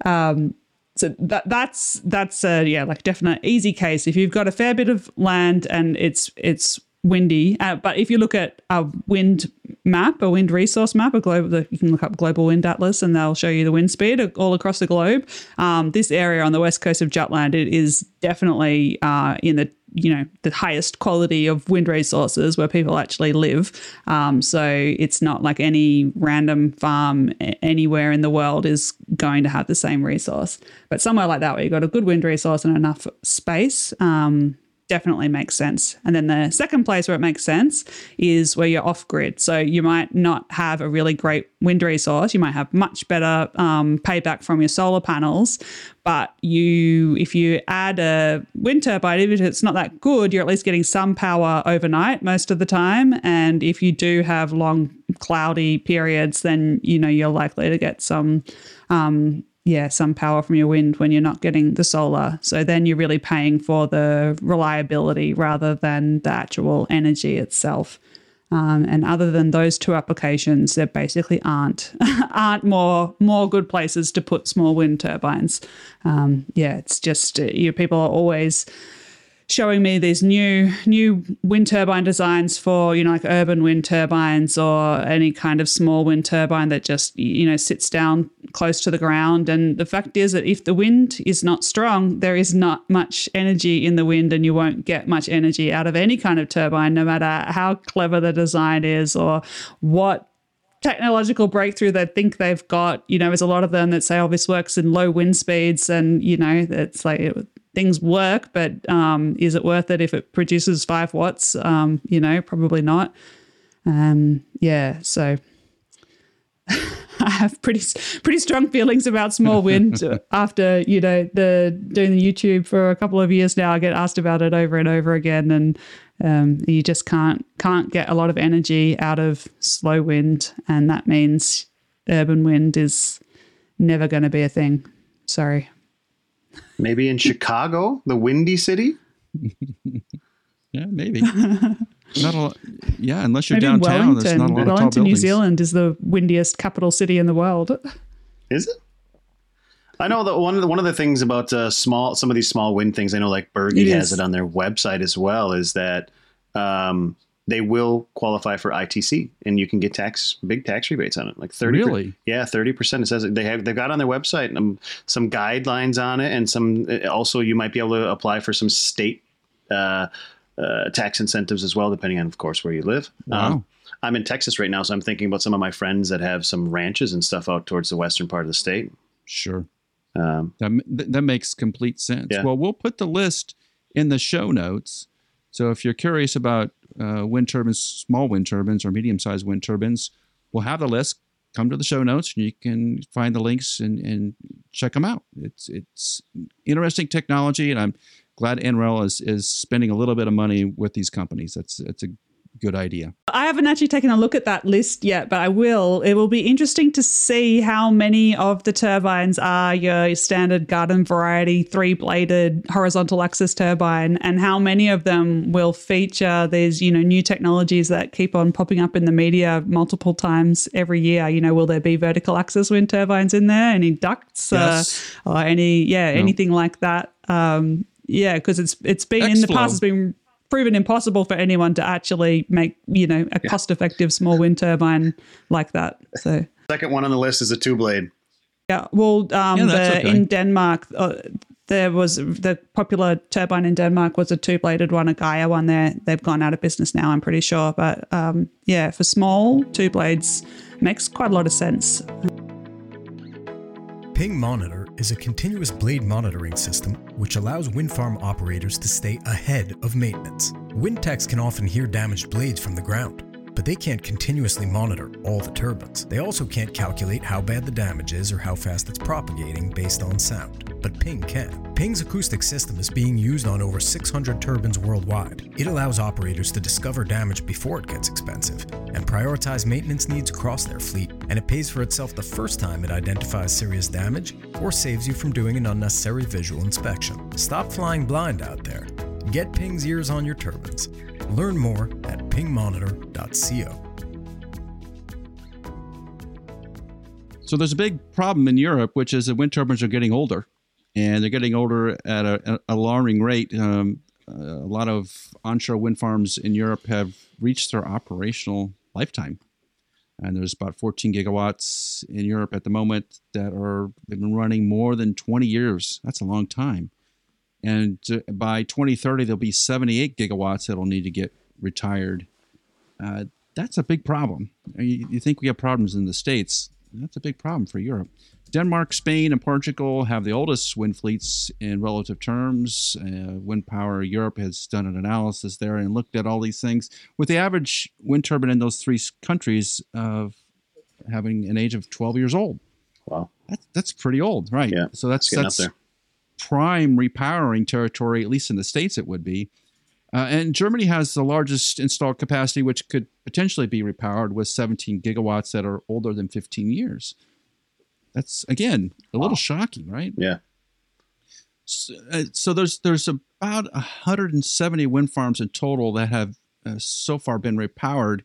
Um, so that that's that's a yeah, like definite easy case. If you've got a fair bit of land and it's it's windy. Uh, but if you look at a wind map, a wind resource map, a global, you can look up Global Wind Atlas and they'll show you the wind speed all across the globe. Um, this area on the west coast of Jutland, it is definitely uh, in the you know the highest quality of wind resources where people actually live. Um, so it's not like any random farm anywhere in the world is going to have the same resource. But somewhere like that where you've got a good wind resource and enough space, um, definitely makes sense. And then the second place where it makes sense is where you're off grid. So you might not have a really great wind resource. You might have much better um, payback from your solar panels, but you, if you add a wind turbine, even if it's not that good, you're at least getting some power overnight most of the time. And if you do have long cloudy periods, then you know you're likely to get some. Um, yeah, some power from your wind when you're not getting the solar. So then you're really paying for the reliability rather than the actual energy itself. Um, and other than those two applications, there basically aren't aren't more more good places to put small wind turbines. Um, yeah, it's just you know, people are always showing me these new new wind turbine designs for, you know, like urban wind turbines or any kind of small wind turbine that just, you know, sits down close to the ground. And the fact is that if the wind is not strong, there is not much energy in the wind and you won't get much energy out of any kind of turbine, no matter how clever the design is or what technological breakthrough they think they've got. You know, there's a lot of them that say, oh, this works in low wind speeds. And, you know, it's like it, things work, but um, is it worth it if it produces five watts? Um, you know, probably not. Um, yeah, so I have pretty pretty strong feelings about small wind after, you know, the doing the YouTube for a couple of years now. I get asked about it over and over again, and um, you just can't can't get a lot of energy out of slow wind, and that means urban wind is never going to be a thing. Sorry. Maybe in Chicago, the windy city? Yeah, maybe. Not a lot, yeah, unless you're maybe downtown, there's not a lot Wellington, of tall buildings. Wellington, New Zealand is the windiest capital city in the world. Is it? I know that one of the, one of the things about uh, small some of these small wind things, I know like Bergey it has it on their website as well, is that um, they will qualify for I T C and you can get tax big tax rebates on it, like thirty. Really? Yeah, thirty percent. It says they have they've got on their website um, some guidelines on it, and some also you might be able to apply for some state Uh, Uh, tax incentives as well, depending on, of course, where you live. Wow. Um, I'm in Texas right now, so I'm thinking about some of my friends that have some ranches and stuff out towards the western part of the state. Sure. Um, that, that makes complete sense. Yeah. Well, we'll put the list in the show notes. So if you're curious about uh, wind turbines, small wind turbines or medium-sized wind turbines, we'll have the list. Come to the show notes and you can find the links and, and check them out. It's, it's interesting technology, and I'm glad N R E L is, is spending a little bit of money with these companies. That's that's a good idea. I haven't actually taken a look at that list yet, but I will. It will be interesting to see how many of the turbines are your standard garden variety three-bladed horizontal axis turbine, and how many of them will feature these, you know, new technologies that keep on popping up in the media multiple times every year. You know, will there be vertical axis wind turbines in there? Any ducts? Yes. Uh, or any, yeah, no. anything like that. Um, Yeah, because it's it's been X-flow. In the past, it's been proven impossible for anyone to actually make, you know, a yeah. cost-effective small wind turbine like that. So second one on the list is a two-blade. Yeah, well, um, yeah, the, okay. in Denmark, uh, there was the popular turbine in Denmark was a two-bladed one, a Gaia one. There, they've gone out of business now, I'm pretty sure. But um, yeah, for small two blades, makes quite a lot of sense. Ping Monitor is a continuous blade monitoring system which allows wind farm operators to stay ahead of maintenance. Wind techs can often hear damaged blades from the ground, but they can't continuously monitor all the turbines. They also can't calculate how bad the damage is or how fast it's propagating based on sound, but Ping can. Ping's acoustic system is being used on over six hundred turbines worldwide. It allows operators to discover damage before it gets expensive and prioritize maintenance needs across their fleet, and it pays for itself the first time it identifies serious damage or saves you from doing an unnecessary visual inspection. Stop flying blind out there. Get Ping's ears on your turbines. Learn more at ping monitor dot co. So there's a big problem in Europe, which is that wind turbines are getting older, and they're getting older at a, an alarming rate. Um, uh, a lot of onshore wind farms in Europe have reached their operational lifetime. And there's about fourteen gigawatts in Europe at the moment that are they've been running more than twenty years. That's a long time. And by twenty thirty, there'll be seventy-eight gigawatts that'll need to get retired. Uh, that's a big problem. You, you think we have problems in the States. That's a big problem for Europe. Denmark, Spain, and Portugal have the oldest wind fleets in relative terms. Uh, Wind Power Europe has done an analysis there and looked at all these things, with the average wind turbine in those three countries of having an age of twelve years old. Wow. That's, that's pretty old, right? Yeah, so that's, that's prime repowering territory, at least in the States it would be. Uh, and Germany has the largest installed capacity, which could potentially be repowered with seventeen gigawatts that are older than fifteen years. That's, again, a little wow. shocking, right? Yeah. So, uh, so there's there's about one hundred seventy wind farms in total that have uh, so far been repowered,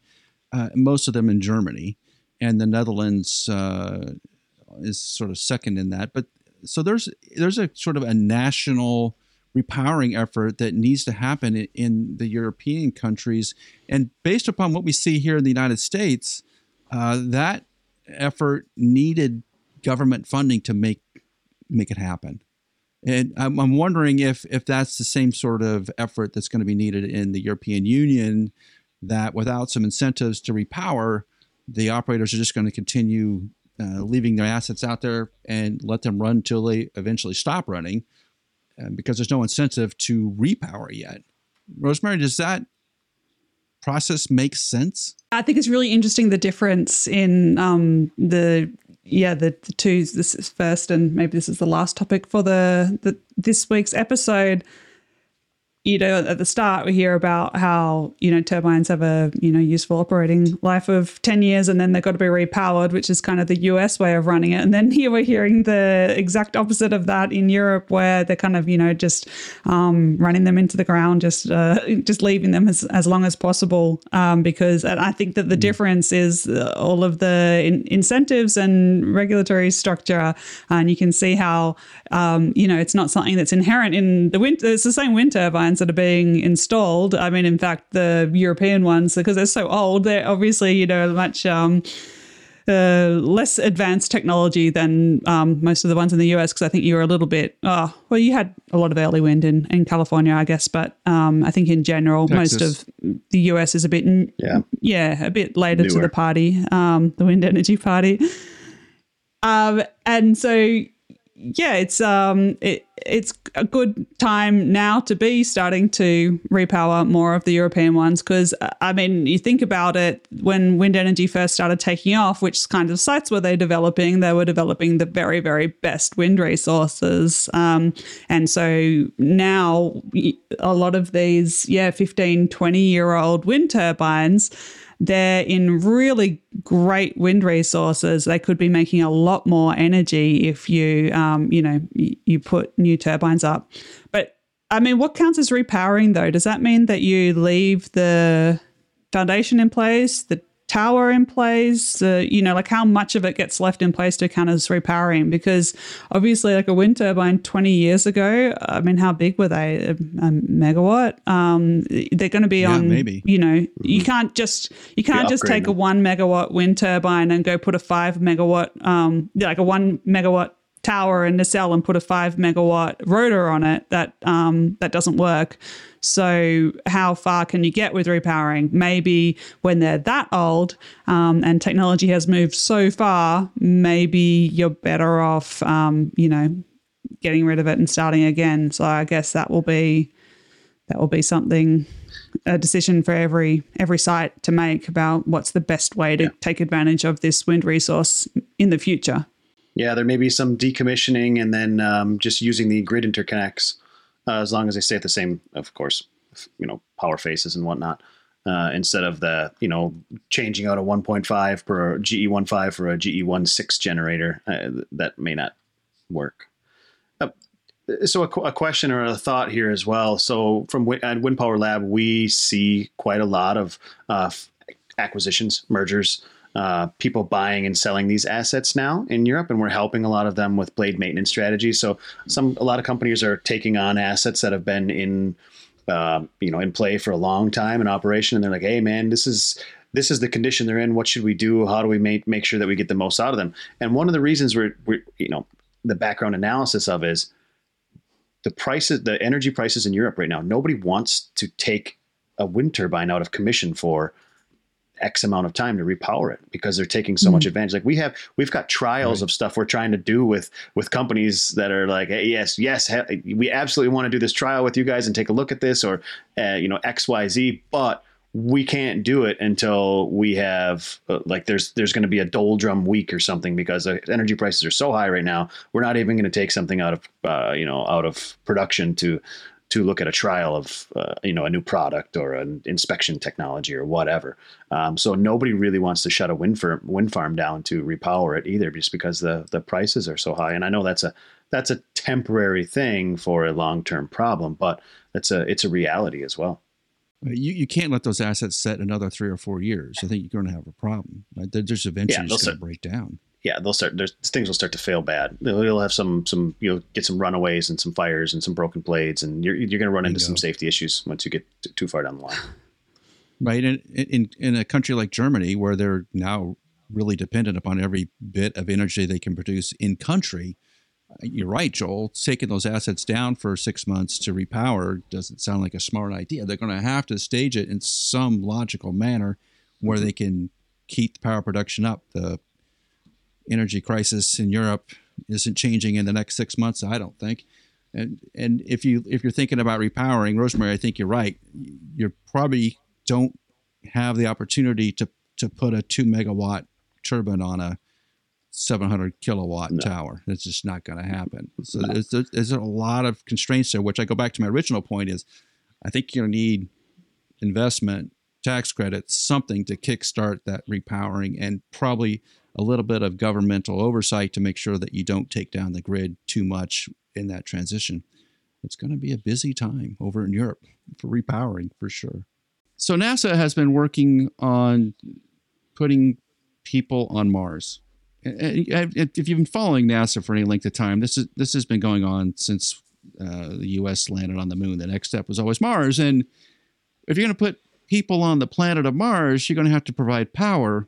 uh, most of them in Germany. And the Netherlands uh, is sort of second in that. But so there's there's a sort of a national repowering effort that needs to happen in, in the European countries. And based upon what we see here in the United States, uh, that effort needed government funding to make make it happen. And I'm, I'm wondering if if that's the same sort of effort that's going to be needed in the European Union, that without some incentives to repower, the operators are just going to continue uh, leaving their assets out there and let them run till they eventually stop running, and because there's no incentive to repower yet. Rosemary, does that process make sense? I think it's really interesting, the difference in um, the Yeah, the, the two, this is first, and maybe this is the last topic for the, the this week's episode. You know, at the start, we hear about how, you know, turbines have a, you know, useful operating life of ten years, and then they've got to be repowered, which is kind of the U S way of running it. And then here we're hearing the exact opposite of that in Europe, where they're kind of, you know, just um, running them into the ground, just uh, just leaving them as, as long as possible. Um, because and I think that the difference is all of the in- incentives and regulatory structure. And you can see how, um, you know, it's not something that's inherent in the wind. It's the same wind turbine that are being installed. I mean, in fact, the European ones, because they're so old, they're obviously, you know, much um, uh, less advanced technology than um, most of the ones in the U S, because I think you were a little bit, oh, well, you had a lot of early wind in, in California, I guess, but um, I think in general, Texas. Most of the U S is a bit, yeah, yeah a bit later Newer. to the party, um, the wind energy party. um, and so, yeah, it's um, it, it's a good time now to be starting to repower more of the European ones, because, I mean, you think about it, when wind energy first started taking off, which kinds of sites were they developing? They were developing the very, very best wind resources. Um, and so now a lot of these, yeah, fifteen, twenty-year-old wind turbines, they're in really great wind resources. They could be making a lot more energy if you, um, you know, you put new turbines up. But, I mean, what counts as repowering, though? Does that mean that you leave the foundation in place, the tower in place? Uh, you know, like how much of it gets left in place to count as repowering? Because obviously, like a wind turbine twenty years ago, I mean, how big were they? A, a megawatt? Um, they're going to be yeah, on, maybe. You know, mm-hmm. you can't just you can't yeah, just take a one megawatt wind turbine and go put a five megawatt, um, like a one megawatt tower in the cell and put a five megawatt rotor on it. That um, that doesn't work. So how far can you get with repowering? Maybe when they're that old um, and technology has moved so far, maybe you're better off, um, you know, getting rid of it and starting again. So I guess that will be that will be something, a decision for every every site to make about what's the best way to yeah. take advantage of this wind resource in the future. Yeah, there may be some decommissioning and then um, just using the grid interconnects. Uh, as long as they stay at the same, of course, you know, power faces and whatnot, uh, instead of the, you know, changing out a one point five per G E fifteen for a G E sixteen generator, uh, that may not work. Uh, so a, a question or a thought here as well. So from w- at Wind Power Lab, we see quite a lot of uh, acquisitions, mergers, Uh, people buying and selling these assets now in Europe, and we're helping a lot of them with blade maintenance strategies. So some a lot of companies are taking on assets that have been in um, you know, in play for a long time in operation. And they're like, hey, man, this is this is the condition they're in. What should we do? How do we make, make sure that we get the most out of them? And one of the reasons we're, we're you know, the background analysis of is the prices, the energy prices in Europe right now. Nobody wants to take a wind turbine out of commission for X amount of time to repower it because they're taking so mm-hmm. much advantage. Like we have, we've got trials right. of stuff we're trying to do with, with companies that are like, hey, yes, yes, he- we absolutely want to do this trial with you guys and take a look at this, or, uh, you know, X, Y, Z, but we can't do it until we have uh, like, there's, there's going to be a doldrum week or something because the energy prices are so high right now. We're not even going to take something out of, uh, you know, out of production to, to look at a trial of, uh, you know, a new product or an inspection technology or whatever. Um, so nobody really wants to shut a wind farm, wind farm down to repower it either, just because the the prices are so high. And I know that's a that's a temporary thing for a long-term problem, but it's a it's a reality as well. You you can't let those assets sit another three or four years. I think you're going to have a problem. Right? They're just eventually yeah, just going to break down. Yeah, they'll start. There's things will start to fail bad. You'll have some, some. You'll get some runaways and some fires and some broken blades, and you're you're going to run into some safety issues once you get t- too far down the line. Right, and in in a country like Germany, where they're now really dependent upon every bit of energy they can produce in country, you're right, Joel. Taking those assets down for six months to repower doesn't sound like a smart idea. They're going to have to stage it in some logical manner where they can keep the power production up. The energy crisis in Europe isn't changing in the next six months, I don't think. And and if you if you're thinking about repowering, Rosemary, I think you're right. You probably don't have the opportunity to to put a two megawatt turbine on a seven hundred kilowatt no. tower. That's just not going to happen. So no. there's, there's there's a lot of constraints there. Which I go back to my original point is, I think you're going to need investment, tax credits, something to kickstart that repowering, and probably a little bit of governmental oversight to make sure that you don't take down the grid too much in that transition. It's going to be a busy time over in Europe for repowering, for sure. So NASA has been working on putting people on Mars. If you've been following NASA for any length of time, this is this has been going on since uh, the U S landed on the moon. The next step was always Mars. And if you're going to put people on the planet of Mars, you're going to have to provide power.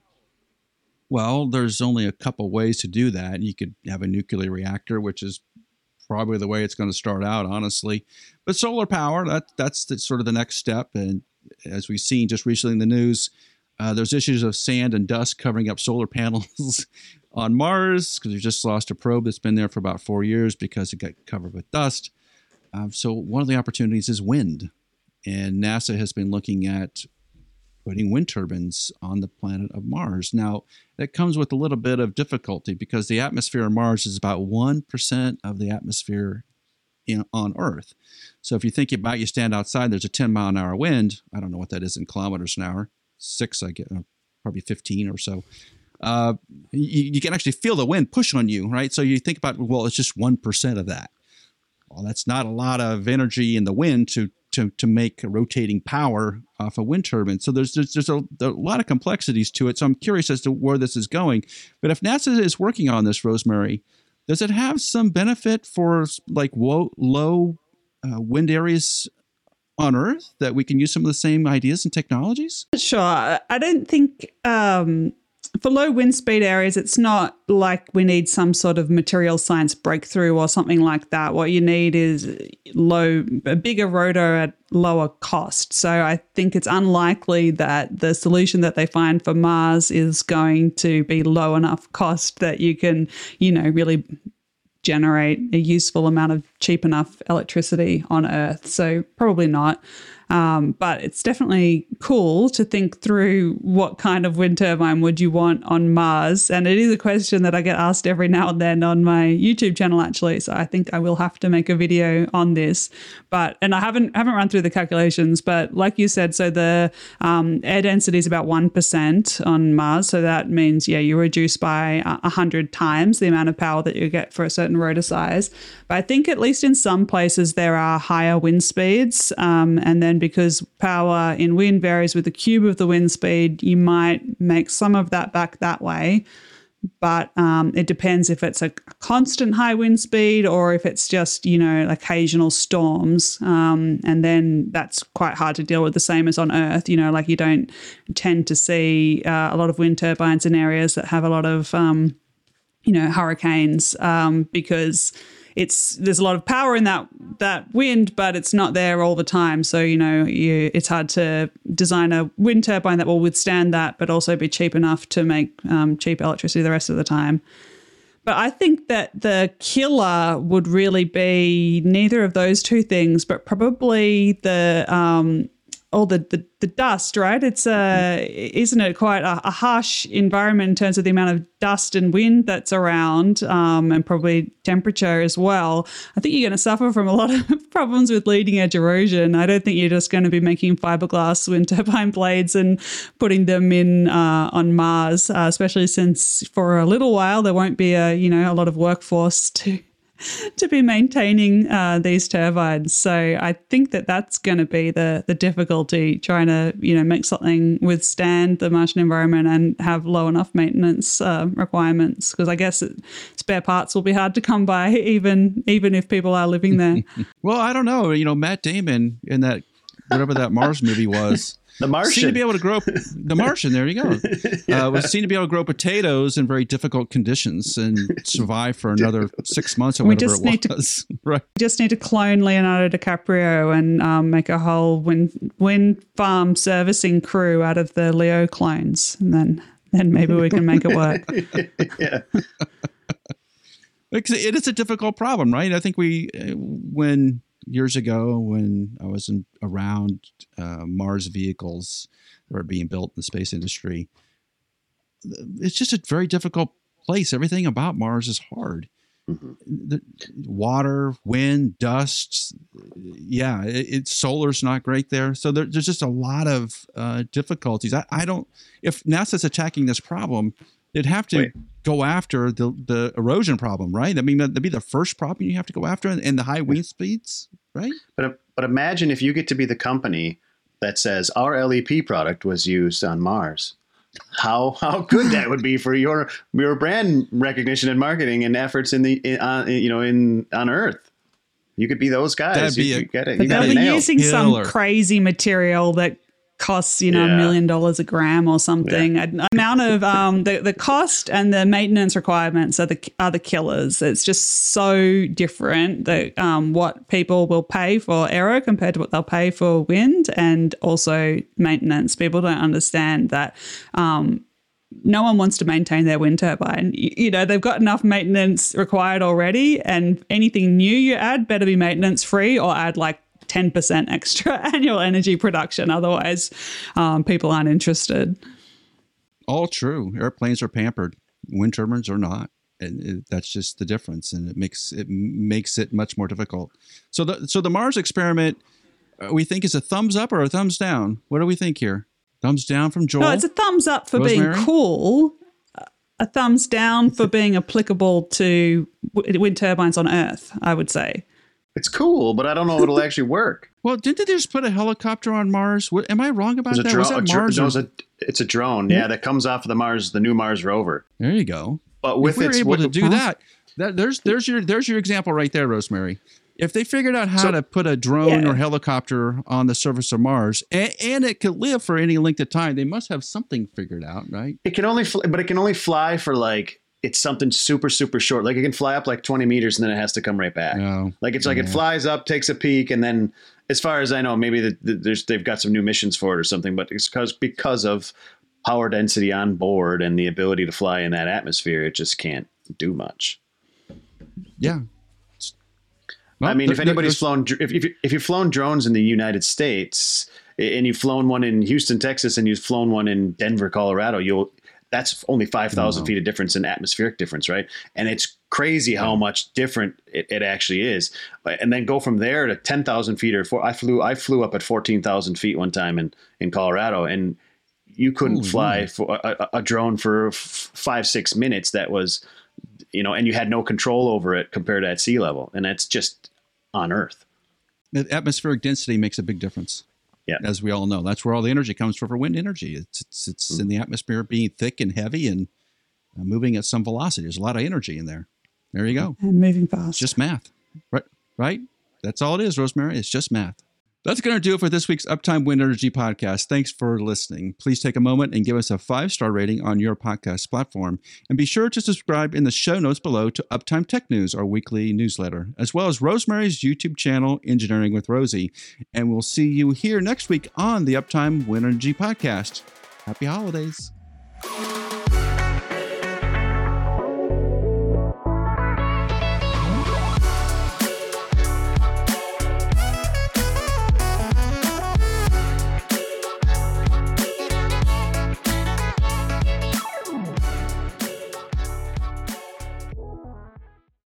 Well, there's only a couple ways to do that. You could have a nuclear reactor, which is probably the way it's going to start out, honestly. But solar power, that, that's the, sort of the next step. And as we've seen just recently in the news, uh, there's issues of sand and dust covering up solar panels on Mars, because we just lost a probe that's been there for about four years because it got covered with dust. Um, so one of the opportunities is wind. And NASA has been looking at putting wind turbines on the planet of Mars. Now, that comes with a little bit of difficulty because the atmosphere of Mars is about one percent of the atmosphere in, on Earth. So if you think about it, you stand outside, there's a ten mile an hour wind. I don't know what that is in kilometers an hour. Six, I guess, probably fifteen or so. Uh, you, you can actually feel the wind push on you, right? So you think about, well, it's just one percent of that. Well, that's not a lot of energy in the wind to To, to make a rotating power off a wind turbine. So there's there's, there's a, a lot of complexities to it. So I'm curious as to where this is going. But if NASA is working on this, Rosemary, does it have some benefit for like low, low uh, wind areas on Earth that we can use some of the same ideas and technologies? Sure. I don't think um, for low wind speed areas, it's not like we need some sort of material science breakthrough or something like that. What you need is low, a bigger rotor at lower cost. So I think it's unlikely that the solution that they find for Mars is going to be low enough cost that you can, you know, really generate a useful amount of cheap enough electricity on Earth. So probably not. Um, but it's definitely cool to think through what kind of wind turbine would you want on Mars. And it is a question that I get asked every now and then on my YouTube channel, actually. So I think I will have to make a video on this. But and I haven't haven't run through the calculations, but like you said, so the um, air density is about one percent on Mars. So that means, yeah, you reduce by one hundred times the amount of power that you get for a certain rotor size. But I think at least in some places there are higher wind speeds, um, and then because power in wind varies with the cube of the wind speed, you might make some of that back that way. but um, it depends if it's a constant high wind speed or if it's just, you know, occasional storms. Um, and then that's quite hard to deal with, the same as on Earth, you know, like you don't tend to see uh, a lot of wind turbines in areas that have a lot of, um, you know, hurricanes um, because it's there's a lot of power in that that wind, but it's not there all the time. So, you know, you, it's hard to design a wind turbine that will withstand that but also be cheap enough to make um, cheap electricity the rest of the time. But I think that the killer would really be neither of those two things, but probably the um, all the, the, the dust, right? It's a, isn't it quite a, a harsh environment in terms of the amount of dust and wind that's around, um, and probably temperature as well. I think you're going to suffer from a lot of problems with leading edge erosion. I don't think you're just going to be making fiberglass wind turbine blades and putting them in uh, on Mars, uh, especially since for a little while there won't be a, you know, a lot of workforce to to be maintaining uh, these turbines. So I think that that's going to be the the difficulty, trying to, you know, make something withstand the Martian environment and have low enough maintenance uh, requirements, because I guess it, spare parts will be hard to come by even even if people are living there. Well, I don't know. You know, Matt Damon in that, whatever that Mars movie was, The Martian. Seemed to be able to grow The Martian. There you go. yeah. uh, was seen to be able to grow potatoes in very difficult conditions and survive for another six months or we whatever just it need was. To, right. We just need to clone Leonardo DiCaprio and um, make a whole wind wind farm servicing crew out of the Leo clones, and then then maybe we can make it work. yeah. It is a difficult problem, right? I think we when. Years ago, when I was in, around uh, Mars vehicles that were being built in the space industry, it's just a very difficult place. Everything about Mars is hard. Mm-hmm. The, water, wind, dust. Yeah, it, it, solar's not great there. So there, there's just a lot of uh, difficulties. I, I don't – if NASA's attacking this problem – they'd have to Wait. go after the, the erosion problem, right? I mean, that'd be the first problem you have to go after, and the high wind speeds, right? But but imagine if you get to be the company that says our L E P product was used on Mars. How how good that would be for your your brand recognition and marketing and efforts in the in, uh, you know in on Earth. You could be those guys. That'd be you, a, you get it. But they'll be using Killer. some crazy material that costs, you know, yeah. a million dollars a gram or something. Yeah. An amount of um, the, the cost and the maintenance requirements are the are the killers. It's just so different that um, what people will pay for aero compared to what they'll pay for wind, and also maintenance. People don't understand that um, no one wants to maintain their wind turbine. You, you know, they've got enough maintenance required already, and anything new you add better be maintenance free or add like ten percent extra annual energy production. Otherwise, um, people aren't interested. All true. Airplanes are pampered. Wind turbines are not. And it, that's just the difference. And it makes it makes it much more difficult. So the, so the Mars experiment, uh, we think is a thumbs up or a thumbs down? What do we think here? Thumbs down from Joel? No, it's a thumbs up for Rosemary? Being cool. A thumbs down for being applicable to w- wind turbines on Earth, I would say. It's cool, but I don't know if it'll actually work. Well, didn't they just put a helicopter on Mars? What, am I wrong about that? Dro- Was that Mars? A dr- or- no, it's, a, it's a drone, yeah, that comes off of the Mars, the new Mars rover. There you go. But with if we were its, able with, to do huh? that, that, there's there's your there's your example right there, Rosemary. If they figured out how so, to put a drone yeah. or helicopter on the surface of Mars, and, and it could live for any length of time, they must have something figured out, right? It can only, fl- but it can only fly for like. It's something super, super short. Like it can fly up like twenty meters and then it has to come right back. No, like it's yeah. like it flies up, takes a peak. And then as far as I know, maybe the, the, there's, they've got some new missions for it or something, but it's because, because of power density on board and the ability to fly in that atmosphere, it just can't do much. Yeah. Well, I mean, there, if anybody's there's... flown, if, if, if you've flown drones in the United States and you've flown one in Houston, Texas, and you've flown one in Denver, Colorado, you'll, that's only five thousand oh. feet of difference in atmospheric difference, right? And it's crazy yeah. how much different it, it actually is. And then go from there to ten thousand feet or four. I flew I flew up at fourteen thousand feet one time in, in Colorado, and you couldn't Ooh, fly yeah. for a, a drone for f- five, six minutes. That was, you know, and you had no control over it compared to at sea level. And that's just on Earth. The atmospheric density makes a big difference. Yeah. As we all know, that's where all the energy comes from for wind energy. It's it's, it's mm-hmm. in the atmosphere being thick and heavy and moving at some velocity. There's a lot of energy in there. There you go. And moving fast. It's just math, right? Right? That's all it is, Rosemary. It's just math. That's going to do it for this week's Uptime Wind Energy Podcast. Thanks for listening. Please take a moment and give us a five-star rating on your podcast platform. And be sure to subscribe in the show notes below to Uptime Tech News, our weekly newsletter, as well as Rosemary's YouTube channel, Engineering with Rosie. And we'll see you here next week on the Uptime Wind Energy Podcast. Happy holidays.